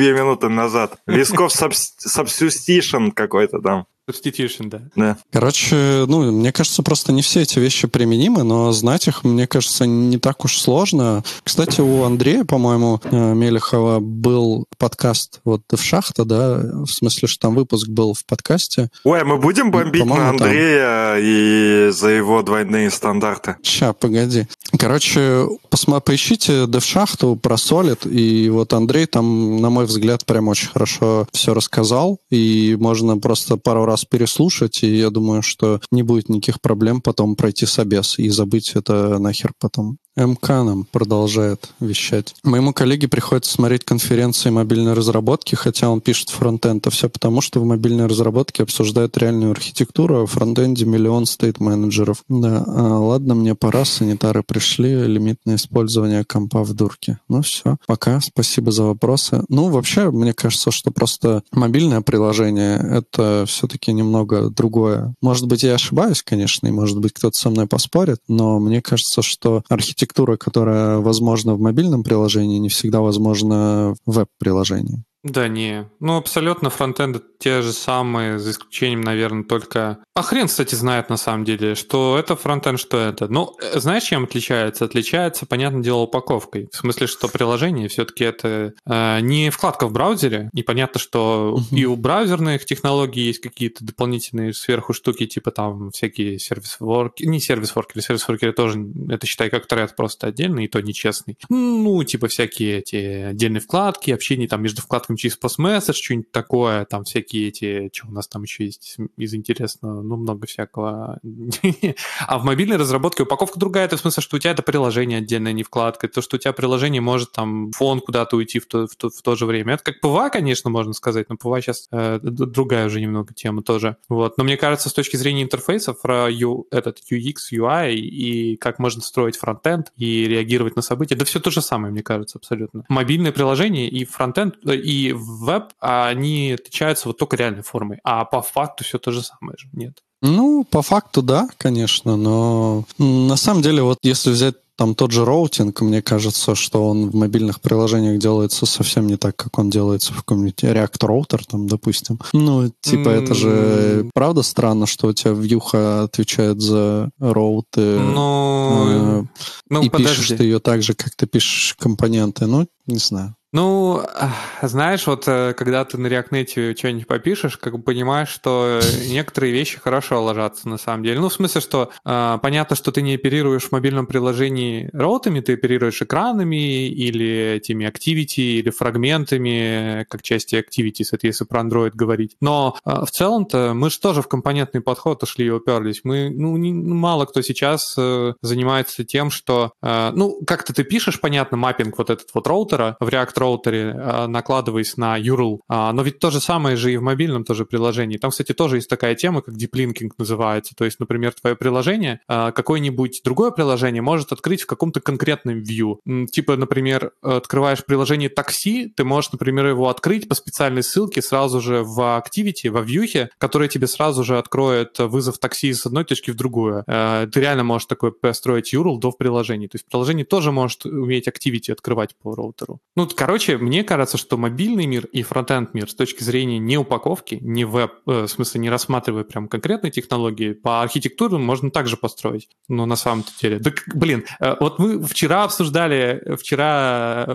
минуты назад. Лесков Substitution какой-то там. Substitution, да. Короче, ну, мне кажется, просто не все эти вещи применимы, но знать их, мне кажется, не так уж сложно. Кстати, у Андрея, по-моему, Мелехова был подкаст вот DevShacht, да, в смысле, что там выпуск был в подкасте. Ой, мы будем бомбить на Андрея там... и за его двойные стандарты? Ща, погоди. Короче, поищите DevShacht про Solid, и вот Андрей там, на мой взгляд, прям очень хорошо все рассказал, и можно просто пару раз переслушать, и я думаю, что не будет никаких проблем потом пройти собес и забыть это нахер потом. МК нам продолжает вещать. Моему коллеге приходится смотреть конференции мобильной разработки, хотя он пишет фронтенд, а все потому, что в мобильной разработке обсуждают реальную архитектуру, а в фронтенде 1 миллион стейт-менеджеров. Да, ладно, мне пора, санитары пришли, лимит на использование компа в дурке. Ну все, пока, спасибо за вопросы. Ну вообще, мне кажется, что просто мобильное приложение — это все-таки немного другое. Может быть, я ошибаюсь, конечно, и может быть, кто-то со мной поспорит, но мне кажется, что архитектура, которая возможна в мобильном приложении, не всегда возможна в веб-приложении. Да не. Ну, абсолютно фронтенды те же самые, за исключением, наверное, только... А хрен, кстати, знает на самом деле, что это фронтенд, что это. Ну, знаешь, чем отличается? Отличается, понятное дело, упаковкой. В смысле, что приложение все-таки это не вкладка в браузере. И понятно, что и у браузерных технологий есть какие-то дополнительные сверху штуки, типа там всякие сервис-воркеры. Не сервис-воркеры, сервис-воркеры тоже, это считай, как тред просто отдельный, и то нечестный. Ну, типа всякие эти отдельные вкладки, общение там между вкладками через постмессаж, что-нибудь такое, там всякие эти, что у нас там еще есть из интересного, ну, много всякого. А в мобильной разработке упаковка другая, это в смысле, что у тебя это приложение отдельное, не вкладка, то, что у тебя приложение может там фон куда-то уйти в то же время. Это как ПВА, конечно, можно сказать, но ПВА сейчас другая уже немного тема тоже. Вот. Но мне кажется, с точки зрения интерфейсов, этот UX, UI и как можно строить фронтенд и реагировать на события, да все то же самое, мне кажется, абсолютно. Мобильное приложение и фронтенд, и веб, они отличаются вот только реальной формой, а по факту все то же самое же, нет? Ну, по факту да, конечно, но на самом деле вот если взять там тот же роутинг, мне кажется, что он в мобильных приложениях делается совсем не так, как он делается в каком-нибудь React Router, там, допустим. Ну, типа, это же правда странно, что у тебя вьюха отвечает за роуты, и пишешь ты ее так же, как ты пишешь компоненты. Ну, не знаю. Ну, знаешь, вот когда ты на React Native что-нибудь попишешь, как бы понимаешь, что некоторые вещи хорошо ложатся на самом деле. Ну, в смысле, что понятно, что ты не оперируешь в мобильном приложении роутами, ты оперируешь экранами или этими activity, или фрагментами, как части activities, это если про Android говорить. Но в целом-то мы же тоже в компонентный подход ушли и уперлись. Мы, мало кто сейчас занимается тем, что, как-то ты пишешь, понятно, маппинг вот этот вот роутера в React роутере, накладываясь на URL. Но ведь то же самое же и в мобильном тоже приложении. Там, кстати, тоже есть такая тема, как диплинкинг называется. То есть, например, твое приложение, какое-нибудь другое приложение может открыть в каком-то конкретном view. Типа, например, открываешь приложение такси, ты можешь, например, его открыть по специальной ссылке сразу же в activity, во вьюхе, которая тебе сразу же откроет вызов такси с одной точки в другую. Ты реально можешь такой построить URL до в приложении. То есть приложение тоже может уметь activity открывать по роутеру. Ну, короче, Короче, мне кажется, что мобильный мир и фронтенд мир с точки зрения не упаковки, не веб, в смысле не рассматривая прям конкретные технологии, по архитектуре можно также построить. Но на самом-то деле... Да, блин, вот мы вчера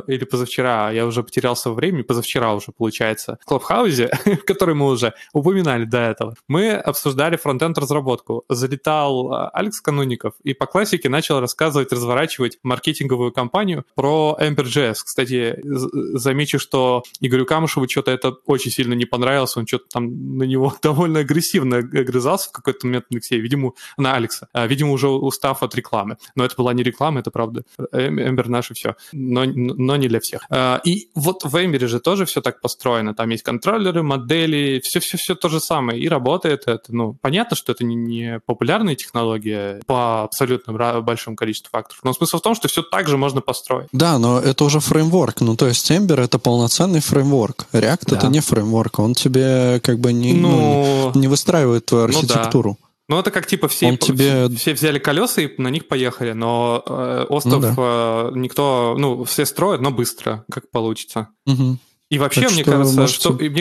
или позавчера, я уже потерялся во времени, позавчера уже, получается, в Clubhouse, который мы уже упоминали до этого, мы обсуждали фронтенд-разработку. Залетал Алекс Канунников и по классике начал рассказывать, разворачивать маркетинговую кампанию про Ember.js. Кстати, замечу, что Игорю Камышеву что-то это очень сильно не понравилось, он что-то там на него довольно агрессивно огрызался в какой-то момент, Алексей, видимо, на Алекса, видимо, уже устав от рекламы. Но это была не реклама, это правда. Эмбер наш и все. Но не для всех. И вот в Эмбере же тоже все так построено. Там есть контроллеры, модели, все-все-все то же самое. И работает это. Ну, понятно, что это не популярная технология по абсолютно большому количеству факторов. Но смысл в том, что все так же можно построить. Да, но это уже фреймворк. Ну, то есть Ember — это полноценный фреймворк. React — это не фреймворк. Он тебе как бы не выстраивает твою архитектуру. Да. Ну, это как типа все взяли колеса и на них поехали, но остров никто... Ну, все строят, но быстро, как получится. Угу. И вообще, мне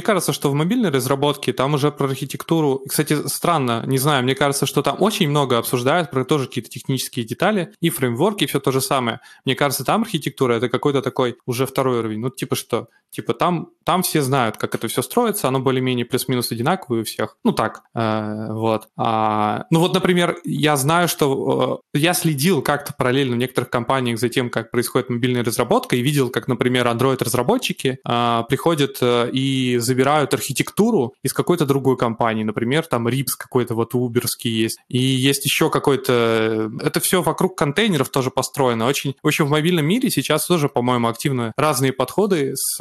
кажется, что в мобильной разработке там уже про архитектуру... Кстати, странно, не знаю, мне кажется, что там очень много обсуждают про тоже какие-то технические детали и фреймворки, и все то же самое. Мне кажется, там архитектура — это какой-то такой уже второй уровень. Ну, типа что? Типа там все знают, как это все строится, оно более-менее плюс-минус одинаковое у всех. Ну, так. Вот. Ну, вот, например, я знаю, что я следил как-то параллельно в некоторых компаниях за тем, как происходит мобильная разработка, и видел, как, например, Android-разработчики... приходят и забирают архитектуру из какой-то другой компании. Например, там Рипс какой-то вот уберский есть. И есть еще какой-то... Это все вокруг контейнеров тоже построено. Очень, очень в мобильном мире сейчас тоже, по-моему, активно разные подходы с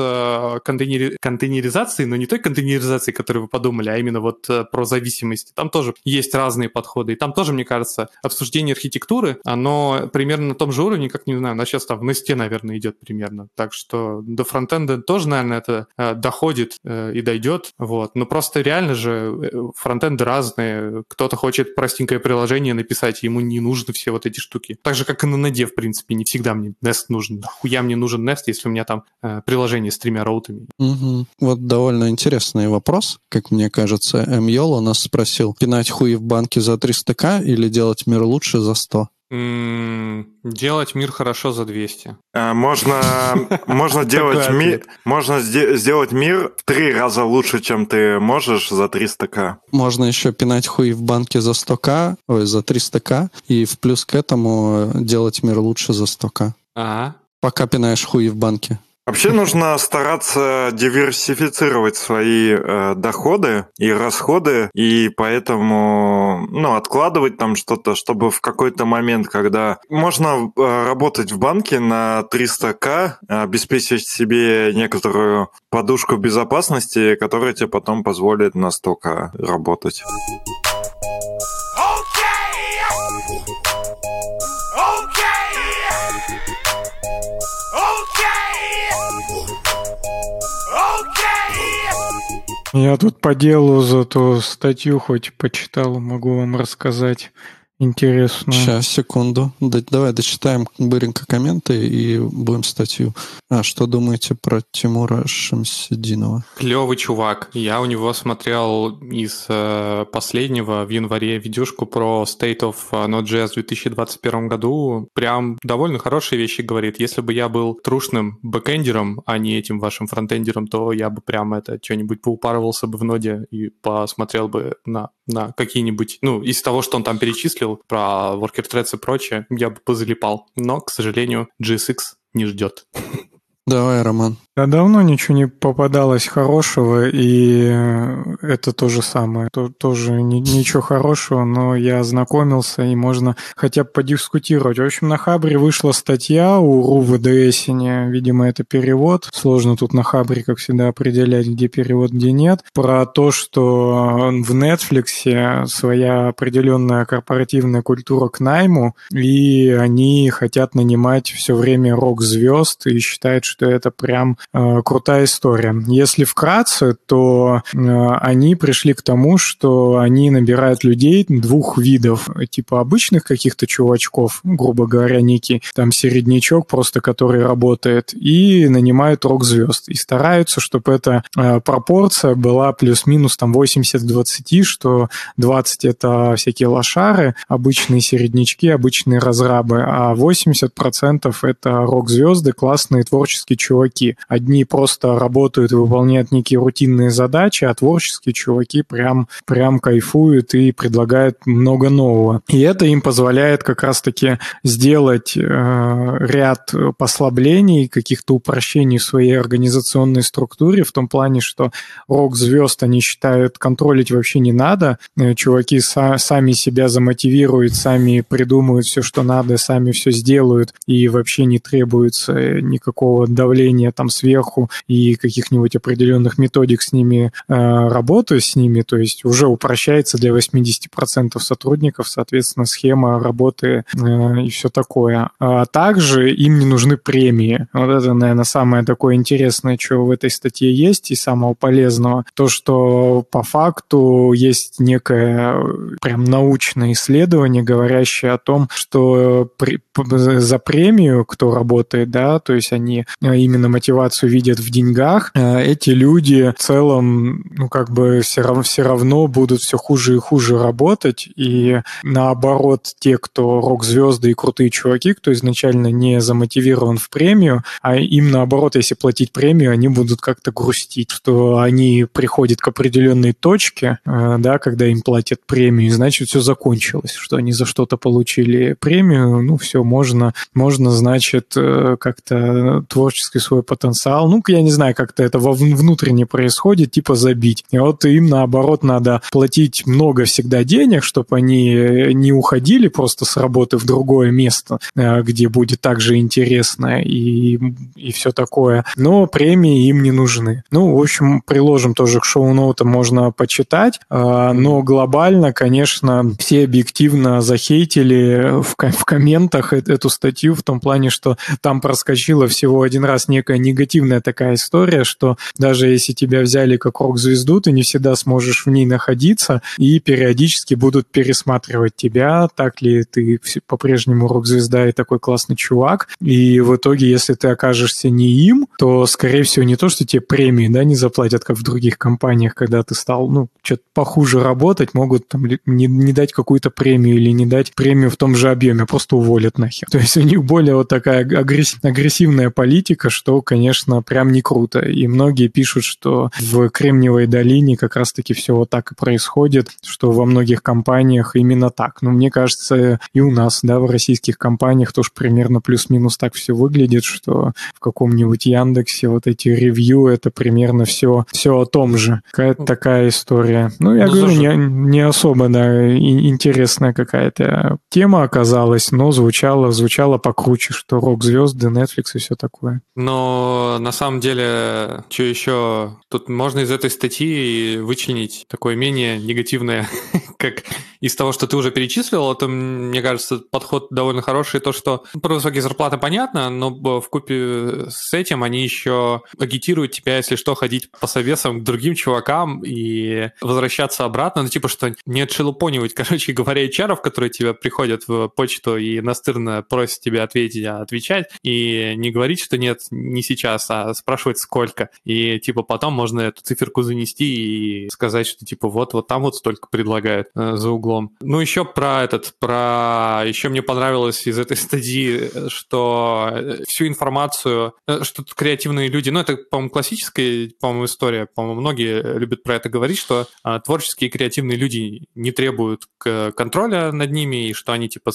контейнеризацией, но не той контейнеризацией, которую вы подумали, а именно вот про зависимости. Там тоже есть разные подходы. И там тоже, мне кажется, обсуждение архитектуры, оно примерно на том же уровне, как, не знаю, она сейчас там в Несте, наверное, идет примерно. Так что до фронтенда тоже, наверное, это доходит и дойдет, вот. Но просто реально же фронтенды разные. Кто-то хочет простенькое приложение написать, ему не нужны все вот эти штуки. Так же, как и на Node, в принципе, не всегда мне Nest нужен. Хуя мне нужен Nest, если у меня там приложение с 3 роутами. Угу. Вот довольно интересный вопрос, как мне кажется. Мьёла нас спросил, пинать хуи в банке за 300к или делать мир лучше за 100? Делать мир хорошо за 200. Можно сделать мир в 3 раза лучше, чем ты можешь, за 300к. Можно еще пинать хуи в банке за 100к, за 300к, и в плюс к этому делать мир лучше за 100к. Ага. Пока пинаешь хуи в банке. Вообще нужно стараться диверсифицировать свои доходы и расходы, и поэтому откладывать там что-то, чтобы в какой-то момент, когда можно работать в банке на 300к, обеспечить себе некоторую подушку безопасности, которая тебе потом позволит на 100к работать. Я тут по делу зато статью хоть почитал, могу вам рассказать интересную. Сейчас, секунду. Давай дочитаем быренько комменты и будем статью. Что думаете про Тимура Шамсидинова? Клевый чувак. Я у него смотрел из последнего в январе видюшку про State of Node.js в 2021 году. Прям довольно хорошие вещи говорит. Если бы я был трушным бэкэндером, а не этим вашим фронтендером, то я бы прям что-нибудь поупарывался бы в ноде и посмотрел бы на какие-нибудь... Ну, из того, что он там перечислил, про worker threads и прочее, я бы позалипал. Но, к сожалению, GSX не ждет. Давай, Роман. Да давно ничего не попадалось хорошего, и это то же самое. Тоже ничего хорошего, но я ознакомился, и можно хотя бы подискутировать. В общем, на Хабре вышла статья у РУВДС, видимо, это перевод. Сложно тут на Хабре, как всегда, определять, где перевод, где нет. Про то, что в Netflix своя определенная корпоративная культура к найму, и они хотят нанимать все время рок-звезд и считают, что что это прям крутая история. Если вкратце, то они пришли к тому, что они набирают людей двух видов, типа обычных каких-то чувачков, грубо говоря, некий там середнячок просто, который работает, и нанимают рок-звезд. И стараются, чтобы эта пропорция была плюс-минус там 80 к 20, что 20 — это всякие лошары, обычные середнячки, обычные разрабы, а 80% — это рок-звезды, классные творческие чуваки. Одни просто работают и выполняют некие рутинные задачи, а творческие чуваки прям кайфуют и предлагают много нового. И это им позволяет как раз-таки сделать ряд послаблений, каких-то упрощений в своей организационной структуре, в том плане, что рок-звезд они считают, контролить вообще не надо. Чуваки сами себя замотивируют, сами придумывают все, что надо, сами все сделают, и вообще не требуется никакого давления там сверху и каких-нибудь определенных методик с ними, работы с ними, то есть уже упрощается для 80% сотрудников, соответственно, схема работы и все такое. А также им не нужны премии. Вот это, наверное, самое такое интересное, что в этой статье есть, и самого полезного. То, что по факту есть некое прям научное исследование, говорящее о том, что за премию, кто работает, да, то есть они именно мотивацию видят в деньгах, эти люди в целом, ну, как бы все равно будут все хуже и хуже работать, и наоборот, те, кто рок-звезды и крутые чуваки, кто изначально не замотивирован в премию, а им наоборот, если платить премию, они будут как-то грустить, что они приходят к определенной точке, да, когда им платят премию, значит, все закончилось, что они за что-то получили премию, ну, все, можно, значит, как-то творческий свой потенциал, ну, я не знаю, как-то это внутренне происходит, типа забить. И вот им, наоборот, надо платить много всегда денег, чтобы они не уходили просто с работы в другое место, где будет также интересно и все такое. Но премии им не нужны. Ну, в общем, приложим тоже к шоу-ноутам, можно почитать, но глобально, конечно, все объективно захейтили в комментах эту статью в том плане, что там проскочила всего один раз некая негативная такая история, что даже если тебя взяли как рок-звезду, ты не всегда сможешь в ней находиться, и периодически будут пересматривать тебя, так ли ты по-прежнему рок-звезда и такой классный чувак. И в итоге, если ты окажешься не им, то, скорее всего, не то, что тебе премии, да, не заплатят, как в других компаниях, когда ты стал, ну, что-то похуже работать, могут там не дать какую-то премию или не дать премию в том же объеме, просто уволят нахер. То есть у них более вот такая агрессивная политика, что, конечно, прям не круто. И многие пишут, что в Кремниевой долине как раз-таки все вот так и происходит, что во многих компаниях именно так. Но мне кажется, и у нас, да, в российских компаниях тоже примерно плюс-минус так все выглядит, что в каком-нибудь Яндексе вот эти ревью, это примерно все о том же. Какая-то такая история. Ну, я говорю, не особо, да, интересная какая-то тема оказалась, но звучало покруче, что рок-звезды, Netflix и все такое. Но на самом деле, что еще? Тут можно из этой статьи вычленить такое менее негативное, как из того, что ты уже перечислил, это, мне кажется, подход довольно хороший, то, что про высокие зарплаты понятно, но вкупе с этим они еще агитируют тебя, если что, ходить по совесам к другим чувакам и возвращаться обратно, ну, типа, что не отшелупонивать, короче говоря, HR-ов, которые тебе приходят в почту и настырно просят тебя ответить, а отвечать, и не говорить, что нет, не сейчас, а спрашивать, сколько. И, типа, потом можно эту циферку занести и сказать, что, типа, вот там вот столько предлагают за углом. Ну, еще еще мне понравилось из этой статьи, что всю информацию, что тут креативные люди, ну, это, по-моему, классическая, по-моему, история, по-моему, многие любят про это говорить, что творческие и креативные люди не требуют контроля над ними, и что они, типа,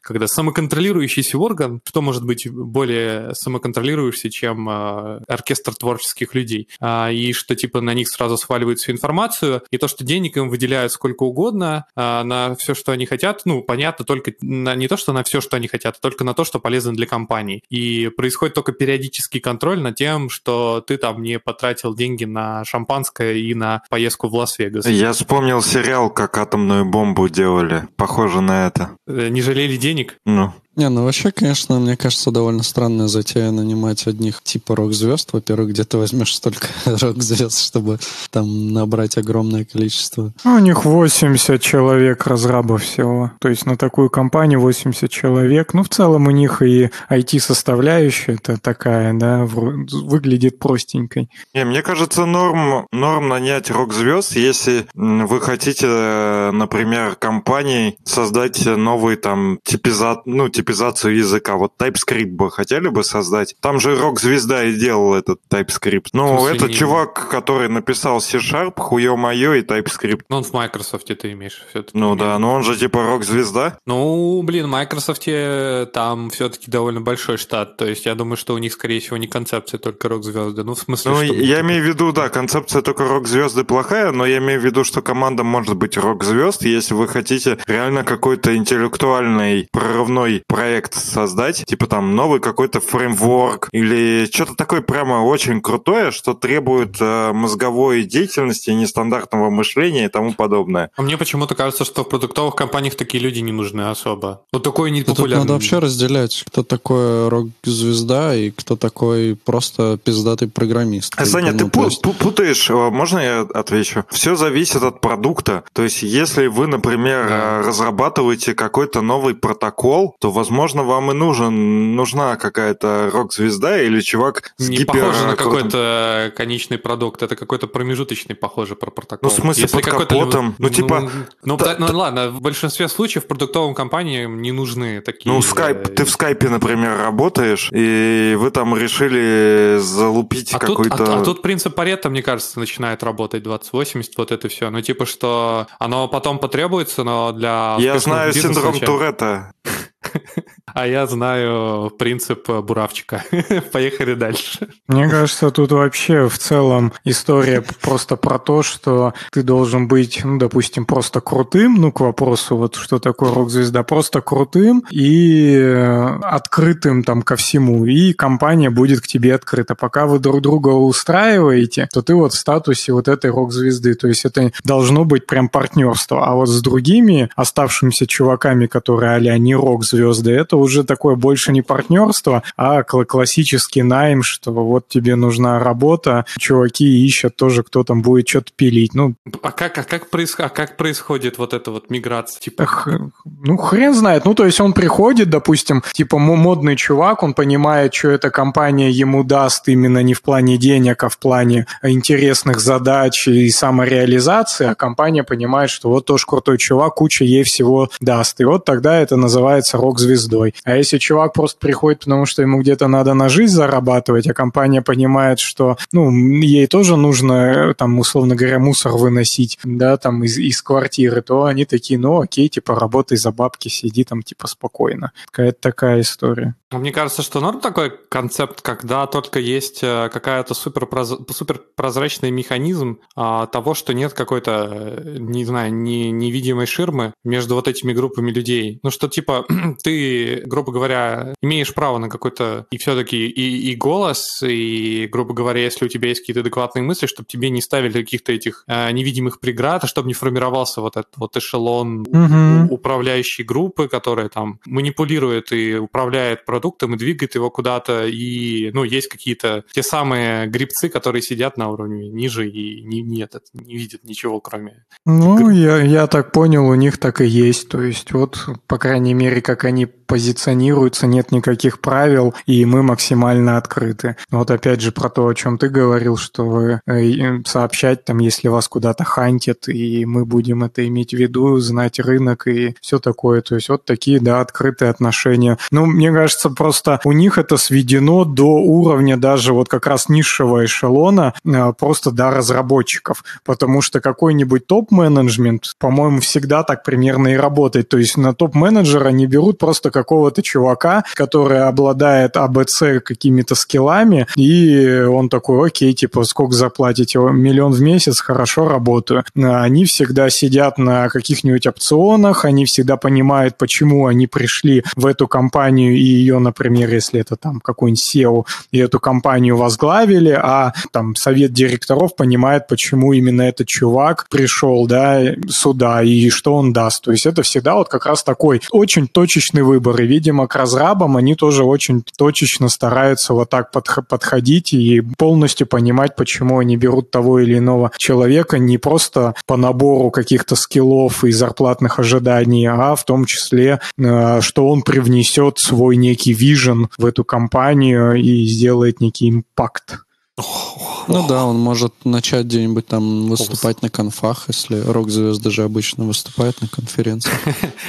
когда самоконтролирующийся орган, что может быть более самоконтролирующийся, чем оркестр творческих людей, и что, типа, на них сразу сваливают всю информацию, и то, что денег им выделяют сколько угодно на все, что они хотят, ну, понятно, только не то, что на все, что они хотят, а только на то, что полезно для компании. И происходит только периодический контроль над тем, что ты там не потратил деньги на шампанское и на поездку в Лас-Вегас. Я вспомнил сериал, как атомную бомбу делали. Похоже на это. Не жалели денег? Ну. Не, ну вообще, конечно, мне кажется, довольно странная затея нанимать одних типа рок-звезд. Во-первых, где ты возьмешь столько рок-звезд, чтобы там набрать огромное количество? У них 80 человек разрабов всего. То есть на такую компанию 80 человек. Ну, в целом у них и IT-составляющая-то такая, да, выглядит простенькой. Не, мне кажется, норм нанять рок-звезд, если вы хотите, например, компанией создать новый там типизацию языка. Вот TypeScript бы хотели бы создать. Там же рок-звезда и делал этот TypeScript. Ну, это чувак, который написал C-Sharp, хуё-моё и TypeScript. Ну, он в Microsoft ты имеешь все-таки. Ну да, но он же типа рок-звезда. Ну, блин, в Microsoft там все-таки довольно большой штат. То есть я думаю, что у них, скорее всего, не концепция только рок-звезды. Ну, в смысле... Ну, я имею в виду, да, концепция только рок-звезды плохая, но я имею в виду, что команда может быть рок-звезд, если вы хотите реально какой-то интеллектуальный прорывной проект создать, типа там новый какой-то фреймворк или что-то такое прямо очень крутое, что требует мозговой деятельности, нестандартного мышления и тому подобное. А мне почему-то кажется, что в продуктовых компаниях такие люди не нужны особо. Вот такое не популярно. Надо вообще разделять, кто такой рок-звезда и кто такой просто пиздатый программист. Саня, ты путаешь, можно я отвечу? Все зависит от продукта. То есть, если вы, например, разрабатываете какой-то новый протокол, то, возможно, вам и нужна какая-то рок-звезда или чувак с гипер... Не похоже на какой-то конечный продукт, это какой-то промежуточный, похоже, про протокол. Ну, в смысле, если под капотом? Ну, типа... Ну, ладно, в большинстве случаев продуктовым компаниям не нужны такие... Ну, Skype, ты в Skype, например, работаешь, и вы там решили залупить какой-то... А тут принцип Парето, мне кажется, начинает работать 20-80, вот это все. Ну, типа, что оно потом потребуется, но для... Я знаю синдром Туретта. А я знаю принцип буравчика. Поехали дальше. Мне кажется, тут вообще в целом история просто про то, что ты должен быть, ну, допустим, просто крутым, ну, к вопросу, вот что такое рок-звезда, просто крутым и открытым там ко всему, и компания будет к тебе открыта. Пока вы друг друга устраиваете, то ты вот в статусе вот этой рок-звезды, то есть это должно быть прям партнерство, а вот с другими оставшимися чуваками, которые а-ля не рок-звезды, это уже такое больше не партнерство, а классический найм, что вот тебе нужна работа, чуваки ищут тоже, кто там будет что-то пилить. Ну, как происходит вот эта вот миграция? Типа? Ну, хрен знает. Ну, то есть он приходит, допустим, типа модный чувак, он понимает, что эта компания ему даст именно не в плане денег, а в плане интересных задач и самореализации, а компания понимает, что вот тоже крутой чувак, куча ей всего даст. И вот тогда это называется рок-звездой. А если чувак просто приходит, потому что ему где-то надо на жизнь зарабатывать, а компания понимает, что, ну, ей тоже нужно, там, условно говоря, мусор выносить, да, там, из квартиры, то они такие, ну, окей, типа, работай за бабки, сиди там, типа, спокойно. Какая-то такая история. Мне кажется, что норм такой концепт, когда только есть какая-то суперпрозрачный механизм того, что нет какой-то, не знаю, невидимой ширмы между вот этими группами людей. Ну, что, типа, ты, грубо говоря, имеешь право на какой-то и все-таки и голос, и, грубо говоря, если у тебя есть какие-то адекватные мысли, чтобы тебе не ставили каких-то этих невидимых преград, а чтобы не формировался вот этот вот эшелон управляющей группы, которая там манипулирует и управляет продуктом и двигает его куда-то, и, ну, есть какие-то те самые гребцы, которые сидят на уровне ниже и не видят ничего, кроме... Ну, я так понял, у них так и есть. То есть вот, по крайней мере, как они позиционируются, нет никаких правил, и мы максимально открыты. Вот опять же про то, о чем ты говорил, что вы сообщать, там, если вас куда-то хантят, и мы будем это иметь в виду, знать рынок и все такое. То есть вот такие, да, открытые отношения. Ну, мне кажется, просто у них это сведено до уровня даже вот как раз низшего эшелона, просто до разработчиков, потому что какой-нибудь топ-менеджмент, по-моему, всегда так примерно и работает. То есть на топ-менеджера не берут просто какого-то чувака, который обладает АБЦ какими-то скиллами, и он такой, окей, типа, сколько заплатите? Миллион в месяц, хорошо, работаю. Они всегда сидят на каких-нибудь опционах, они всегда понимают, почему они пришли в эту компанию и ее, например, если это там какой-нибудь SEO, и эту компанию возглавили, а там совет директоров понимает, почему именно этот чувак пришел, да, сюда, и что он даст. То есть это всегда вот как раз такой очень точечный выбор. выбор. И, видимо, к разрабам они тоже очень точечно стараются вот так подходить и полностью понимать, почему они берут того или иного человека не просто по набору каких-то скиллов и зарплатных ожиданий, а в том числе, что он привнесет свой некий вижен в эту компанию и сделает некий импакт. Ну да, он может начать где-нибудь там выступать на конфах, если рок-звезды же обычно выступают на конференциях.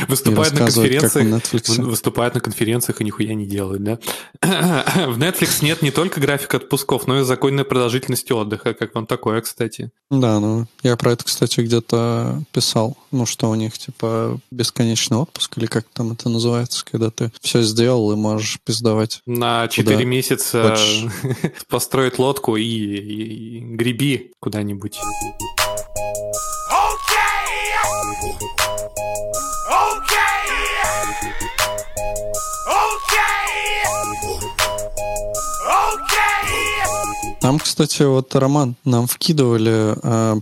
Выступают на конференциях и нихуя не делают, да? В Netflix нет не только графика отпусков, но и законной продолжительности отдыха. Как вам такое, кстати? Да, ну я про это, кстати, где-то писал. Ну что у них, типа, бесконечный отпуск, или как там это называется, когда ты все сделал и можешь пиздовать. На 4 месяца построить лодку и греби куда-нибудь. Там, кстати, вот, Роман, нам вкидывали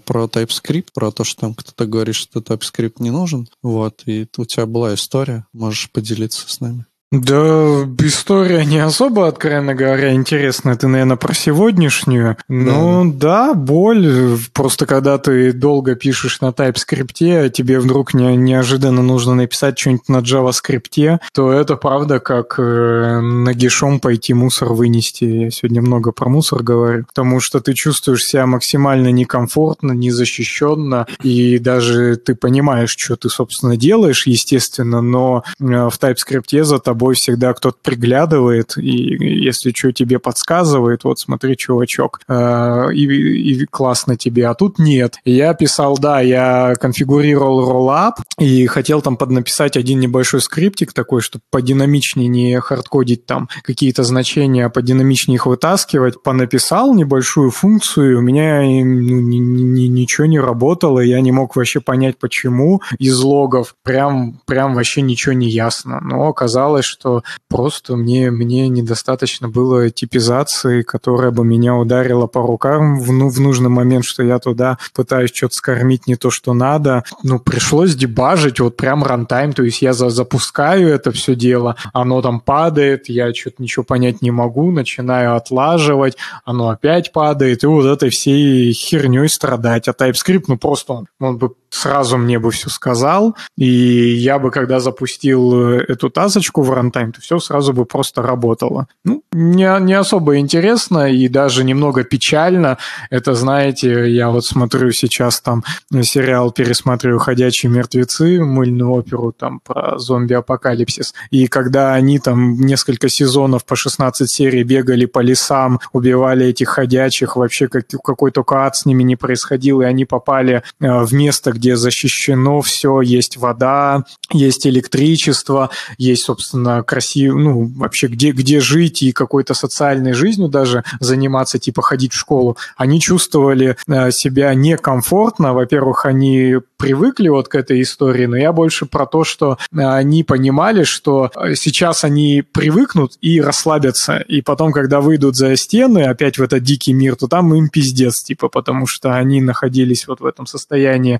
про TypeScript, про то, что там кто-то говорит, что TypeScript не нужен. Вот, и у тебя была история, можешь поделиться с нами. Да, история не особо, откровенно говоря, интересная. Ты, наверное, про сегодняшнюю. Ну да, боль. Просто когда ты долго пишешь на TypeScript, тебе вдруг неожиданно нужно написать что-нибудь на JavaScript, то это правда как нагишом пойти мусор вынести. Я сегодня много про мусор говорю, потому что ты чувствуешь себя максимально некомфортно, незащищенно, и даже ты понимаешь, что ты, собственно, делаешь, естественно, но в TypeScript за тобой всегда кто-то приглядывает, и если что, тебе подсказывает, вот смотри, чувачок, и классно тебе, а тут нет. Я писал, да, я конфигурировал роллап и хотел там поднаписать один небольшой скриптик такой, чтобы подинамичнее не хардкодить там какие-то значения, а подинамичнее их вытаскивать. Понаписал небольшую функцию, у меня ничего не работало, я не мог вообще понять, почему. Из логов прям вообще ничего не ясно, но оказалось, что просто мне недостаточно было типизации, которая бы меня ударила по рукам в нужный момент, что я туда пытаюсь что-то скормить не то, что надо. Ну, пришлось дебажить вот прям рантайм, то есть я запускаю это все дело, оно там падает, я что-то ничего понять не могу, начинаю отлаживать, оно опять падает, и вот этой всей херней страдать. А TypeScript, ну, просто он бы сразу мне бы все сказал, и я бы, когда запустил эту тазочку в рантайм, то все сразу бы просто работало. Ну, не особо интересно и даже немного печально. Это, знаете, я вот смотрю сейчас там сериал, пересматриваю «Ходячие мертвецы», мыльную оперу там про зомби-апокалипсис, и когда они там несколько сезонов по 16 серий бегали по лесам, убивали этих ходячих, вообще какой только ад с ними не происходил, и они попали в место, где защищено все, есть вода, есть электричество, есть, собственно, красиво, ну, вообще, где жить и какой-то социальной жизнью даже заниматься, типа ходить в школу. Они чувствовали себя некомфортно. Во-первых, они привыкли вот к этой истории, но я больше про то, что они понимали, что сейчас они привыкнут и расслабятся, и потом, когда выйдут за стены опять в этот дикий мир, то там им пиздец, типа, потому что они находились вот в этом состоянии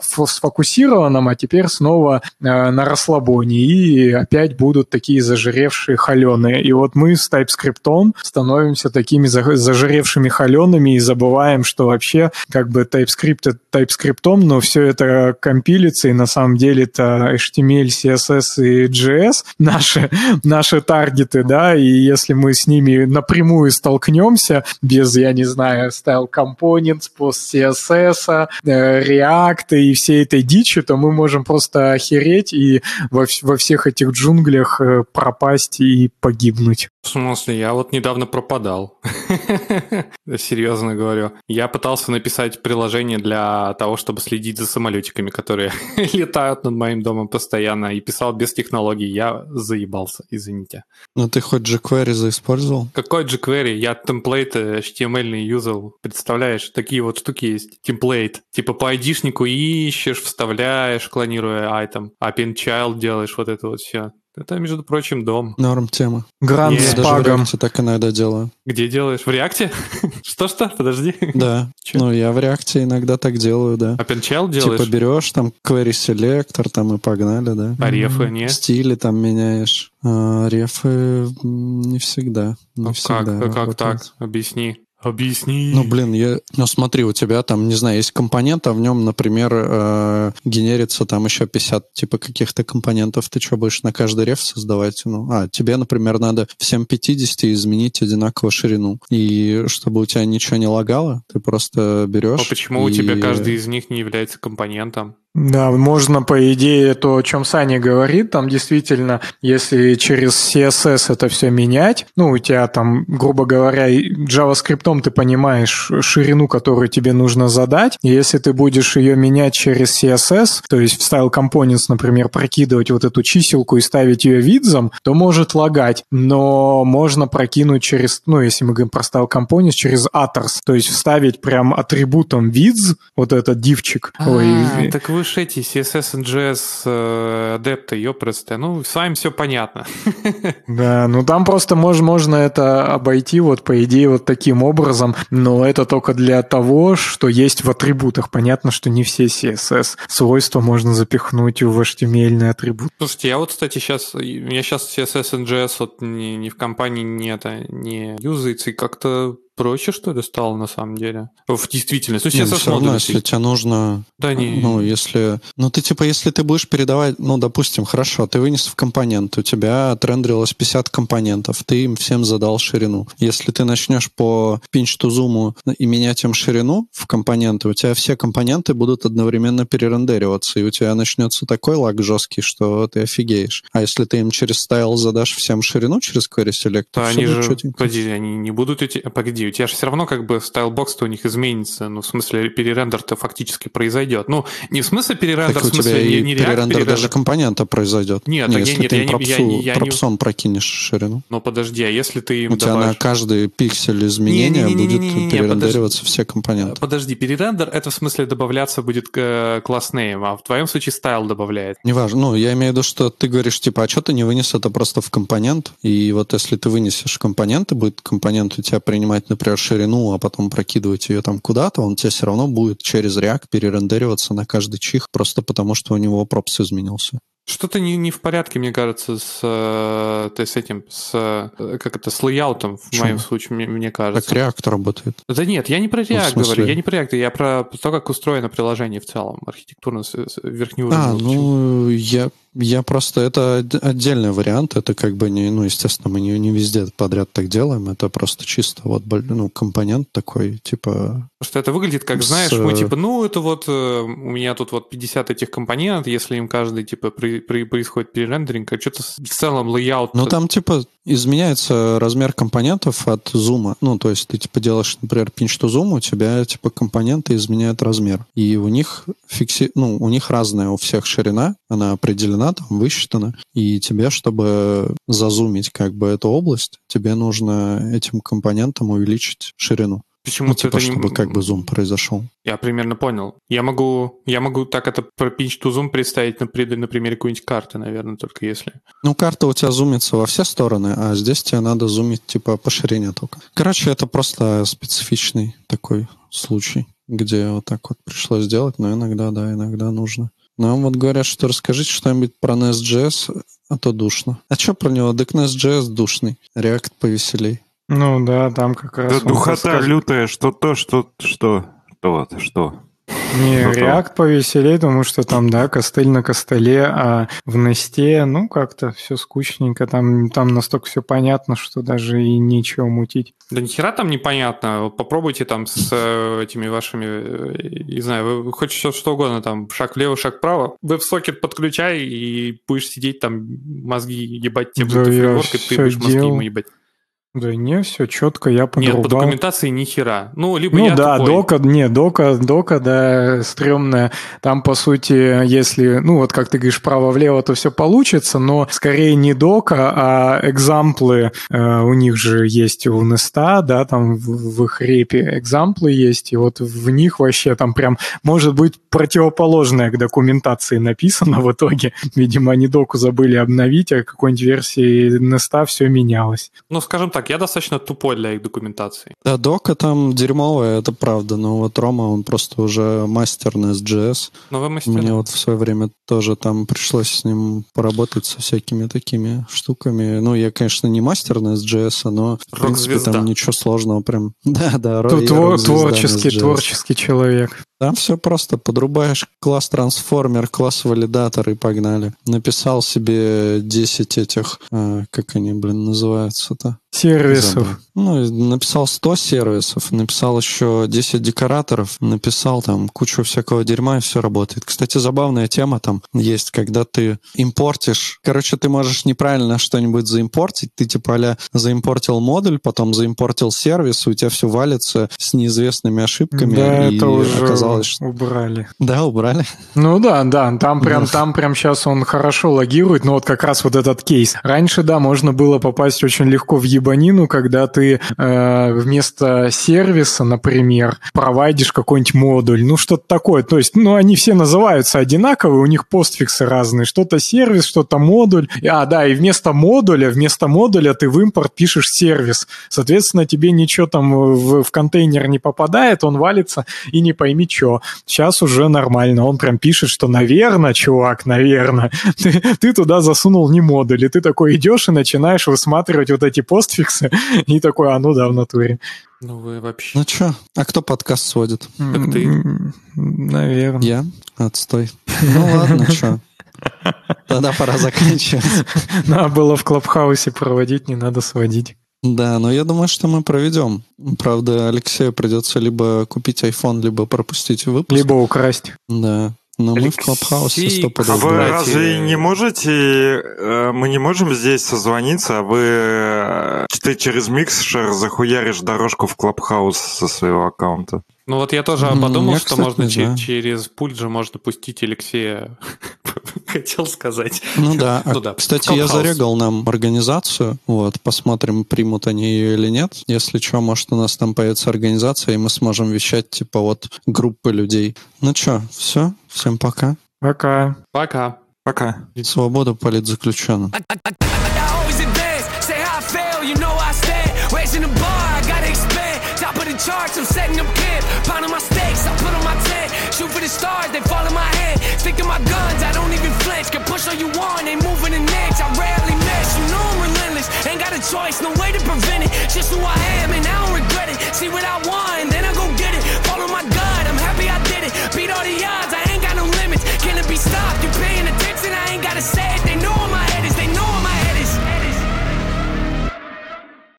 сфокусированном, а теперь снова на расслабоне, и опять будут такие зажиревшие холеные. И вот мы с TypeScript становимся такими зажиревшими холеными и забываем, что вообще как бы TypeScript — это TypeScript, но все это компилится, и на самом деле это HTML, CSS и JS наши таргеты, да, и если мы с ними напрямую столкнемся без, я не знаю, Style Components, пост CSS, React и всей этой дичи, то мы можем просто охереть и во всех этих джунглях пропасть и погибнуть. В смысле, я вот недавно пропадал. Серьезно говорю. Я пытался написать приложение для того, чтобы следить за самолетиками, которые летают над моим домом постоянно, и писал без технологий. Я заебался, извините. Но ты хоть jQuery заиспользовал? Какой jQuery? Я темплейты HTML-ные юзал. Представляешь, такие вот штуки есть. Темплейт. Типа по ID-шнику ищешь, вставляешь, клонируя item. А pin child делаешь, вот это вот все. Это, между прочим, дом. Норм тема. Грант с Пагом. Я так иногда делаю. Где делаешь? В React? Что-что? Подожди. Да. Ну, я в React иногда так делаю, да. OpenChell делаешь? Типа берешь там query selector, там и погнали, да. А рефы нет? Стили там меняешь. Рефы не всегда. Как так? Объясни. Ну, блин, смотри, у тебя там, не знаю, есть компонент, а в нем, например, генерится там еще 50 типа каких-то компонентов. Ты что, будешь на каждый реф создавать? Ну, тебе, например, надо всем 50 изменить одинаково ширину. И чтобы у тебя ничего не лагало, ты просто берешь... А почему у тебя каждый из них не является компонентом? Да, можно, по идее, то, о чем Саня говорит, там действительно, если через CSS это все менять, ну, у тебя там, грубо говоря, JavaScript ты понимаешь ширину, которую тебе нужно задать, и если ты будешь ее менять через CSS, то есть в Style Components, например, прокидывать вот эту чиселку и ставить ее видзом, то может лагать, но можно прокинуть через, ну, если мы говорим про Style Components, через Attrs, то есть вставить прям атрибутом видз вот этот дивчик. Так вы эти CSS и JS адепты, ёпресты, ну, с вами все понятно. Да, ну там просто можно это обойти, вот по идее, вот таким образом, но это только для того, что есть в атрибутах. Понятно, что не все CSS свойства можно запихнуть в HTML-ный атрибут. Слушайте, я вот, кстати, у меня сейчас CSS и JS вот не в компании не юзается, и как-то проще, что ли, стало на самом деле? В действительности. Нет, все равно, если тебе нужно... Да не... Ну, если... Ну, ты, типа, если ты будешь передавать... Ну, допустим, хорошо, ты вынес в компонент, у тебя отрендерилось 50 компонентов, ты им всем задал ширину. Если ты начнешь по pinch-to-zoom и менять им ширину в компоненты, у тебя все компоненты будут одновременно перерендериваться, и у тебя начнется такой лаг жесткий, что ты офигеешь. А если ты им через style задашь всем ширину, через query select, да, все они же... четенько. Погоди, они не будут... Погоди, у тебя же все равно как бы стайлбокс-то у них изменится, ну, в смысле, перерендер-то фактически произойдет. Ну, не в смысле перерендер, в смысле не реакт. Перерендер даже компонента произойдет. Нет, не, если нет, ты им пропсом прокинешь ширину. Ну, подожди, а если ты им добавишь... У тебя на каждый пиксель изменения будут перерендериваться все компоненты. Подожди, перерендер — это в смысле добавляться будет класснейм, а в твоем случае стайл добавляет. Неважно, ну, я имею в виду, что ты говоришь, типа, а что ты не вынес это просто в компонент, и вот если ты вынесешь компонент, и будет компонент у тебя принимать, например, ширину, а потом прокидывать ее там куда-то, он тебе все равно будет через React перерендериваться на каждый чих, просто потому что у него пропс изменился. Что-то не в порядке, мне кажется, с лейаутом в моем случае, мне кажется. Так React работает. Да нет, я не про React говорю, я не про React, я про то, как устроено приложение в целом, архитектурно верхний уровень. Ну, я просто... Это отдельный вариант, это как бы не... Ну, естественно, мы не везде подряд так делаем, это просто чисто вот, ну, компонент такой, типа... Просто это выглядит как, знаешь, мы типа, ну, это вот у меня тут вот 50 этих компонентов, если им каждый, типа, происходит перерендеринг, а что-то в целом лейаут... Ну, там, типа, изменяется размер компонентов от зума. Ну, то есть ты, типа, делаешь, например, pinch-to-zoom, у тебя, типа, компоненты изменяют размер. И у них у них разная у всех ширина, она определена, там, высчитана. И тебе, чтобы зазумить, как бы, эту область, тебе нужно этим компонентам увеличить ширину. Почему чтобы как бы зум произошел. Я примерно понял. Я могу так это про pinch-to-zoom представить на примере какой-нибудь карты, наверное, только если. Ну, карта у тебя зумится во все стороны, а здесь тебе надо зумить типа по ширине только. Короче, это просто специфичный такой случай, где вот так вот пришлось делать, но иногда, да, иногда нужно. Нам вот говорят, что расскажите что-нибудь про NestJS, а то душно. А что про него? Так NestJS душный, React повеселей. Ну да, там как раз... Да духота лютая, что. Не, React повеселее, потому что там, да, костыль на костыле, а в Несте, ну, как-то все скучненько, там настолько все понятно, что даже и нечего мутить. Да нихера там непонятно, попробуйте там с этими вашими, не знаю, вы хоть что угодно, там, шаг влево, шаг вправо, веб-сокет подключай, и будешь сидеть там, мозги ебать тебе, да, фреймворк, и ты будешь мозги ему ебать. Да не, все четко, я подрубал. Нет, по документации ни хера. Ну, либо ну, я да, тупой. дока, да, стрёмная. Там, по сути, если, ну, вот как ты говоришь, вправо-влево, то все получится, но скорее не дока, а экзамплы. У них же есть у Неста, да, там в их репе экзамплы есть, и вот в них вообще там прям, может быть, противоположное к документации написано в итоге. Видимо, они доку забыли обновить, а какой-нибудь версии Неста все менялось. Ну, скажем так, я достаточно тупой для их документации. Да, дока там дерьмовая, это правда, но вот Рома, он просто уже мастер на SGS. Новый мастер. Мне вот в свое время тоже там пришлось с ним поработать со всякими такими штуками. Ну, я, конечно, не мастер на SGS, но в принципе там ничего сложного прям. Да, творческий человек. Там все просто, подрубаешь класс-трансформер, класс-валидатор и погнали. Написал себе 10 этих, как они, блин, называются-то? Сервисов. Ну, написал 100 сервисов, написал еще 10 декораторов, написал там кучу всякого дерьма, и все работает. Кстати, забавная тема там есть, когда ты импортишь. Короче, ты можешь неправильно что-нибудь заимпортить. Ты типа а-ля заимпортил модуль, потом заимпортил сервис, и у тебя все валится с неизвестными ошибками. Да, и это уже оказалось, что... убрали. Да, убрали. Ну да, там прям сейчас он хорошо логирует, но вот как раз вот этот кейс. Раньше, да, можно было попасть очень легко в ебанину, когда ты вместо сервиса, например, провайдишь какой-нибудь модуль, ну что-то такое, то есть, ну они все называются одинаковые, у них постфиксы разные, что-то сервис, что-то модуль, и вместо модуля ты в импорт пишешь сервис, соответственно, тебе ничего там в контейнер не попадает, он валится и не пойми что. Сейчас уже нормально, он прям пишет, что наверное, чувак, ты туда засунул не модуль, и ты такой идешь и начинаешь высматривать вот эти постфиксы, и такой, ну да, в натуре. Ну вы вообще... Ну чё? А кто подкаст сводит? Так ты. Наверное. Я? Отстой. Ну ладно, чё. Тогда пора заканчивать. Надо было в Клабхаусе проводить, не надо сводить. Да, но я думаю, что мы проведем. Правда, Алексею придется либо купить iPhone, либо пропустить выпуск. Либо украсть. Да. Но Алексей, мы в Клабхаусе 100%. А вы разве не можете... Мы не можем здесь созвониться, а ты через микшер захуяришь дорожку в Клабхаус со своего аккаунта. Ну вот я тоже подумал, я, что кстати, можно через пульт же можно пустить Алексея, хотел сказать. Ну да, кстати, я зарегал нам организацию, вот, посмотрим, примут они ее или нет. Если что, может, у нас там появится организация, и мы сможем вещать типа вот группы людей. Ну что, все, всем пока. Пока. Свобода политзаключенным. I'm setting up camp, pounding my stakes, I put on my tent. Shoot for the stars, they fall in my hand. Stick to my guns, I don't even flinch. Can push all you want, ain't moving an inch. I rarely miss, you know I'm relentless. Ain't got a choice, no way to prevent it. Just who I am.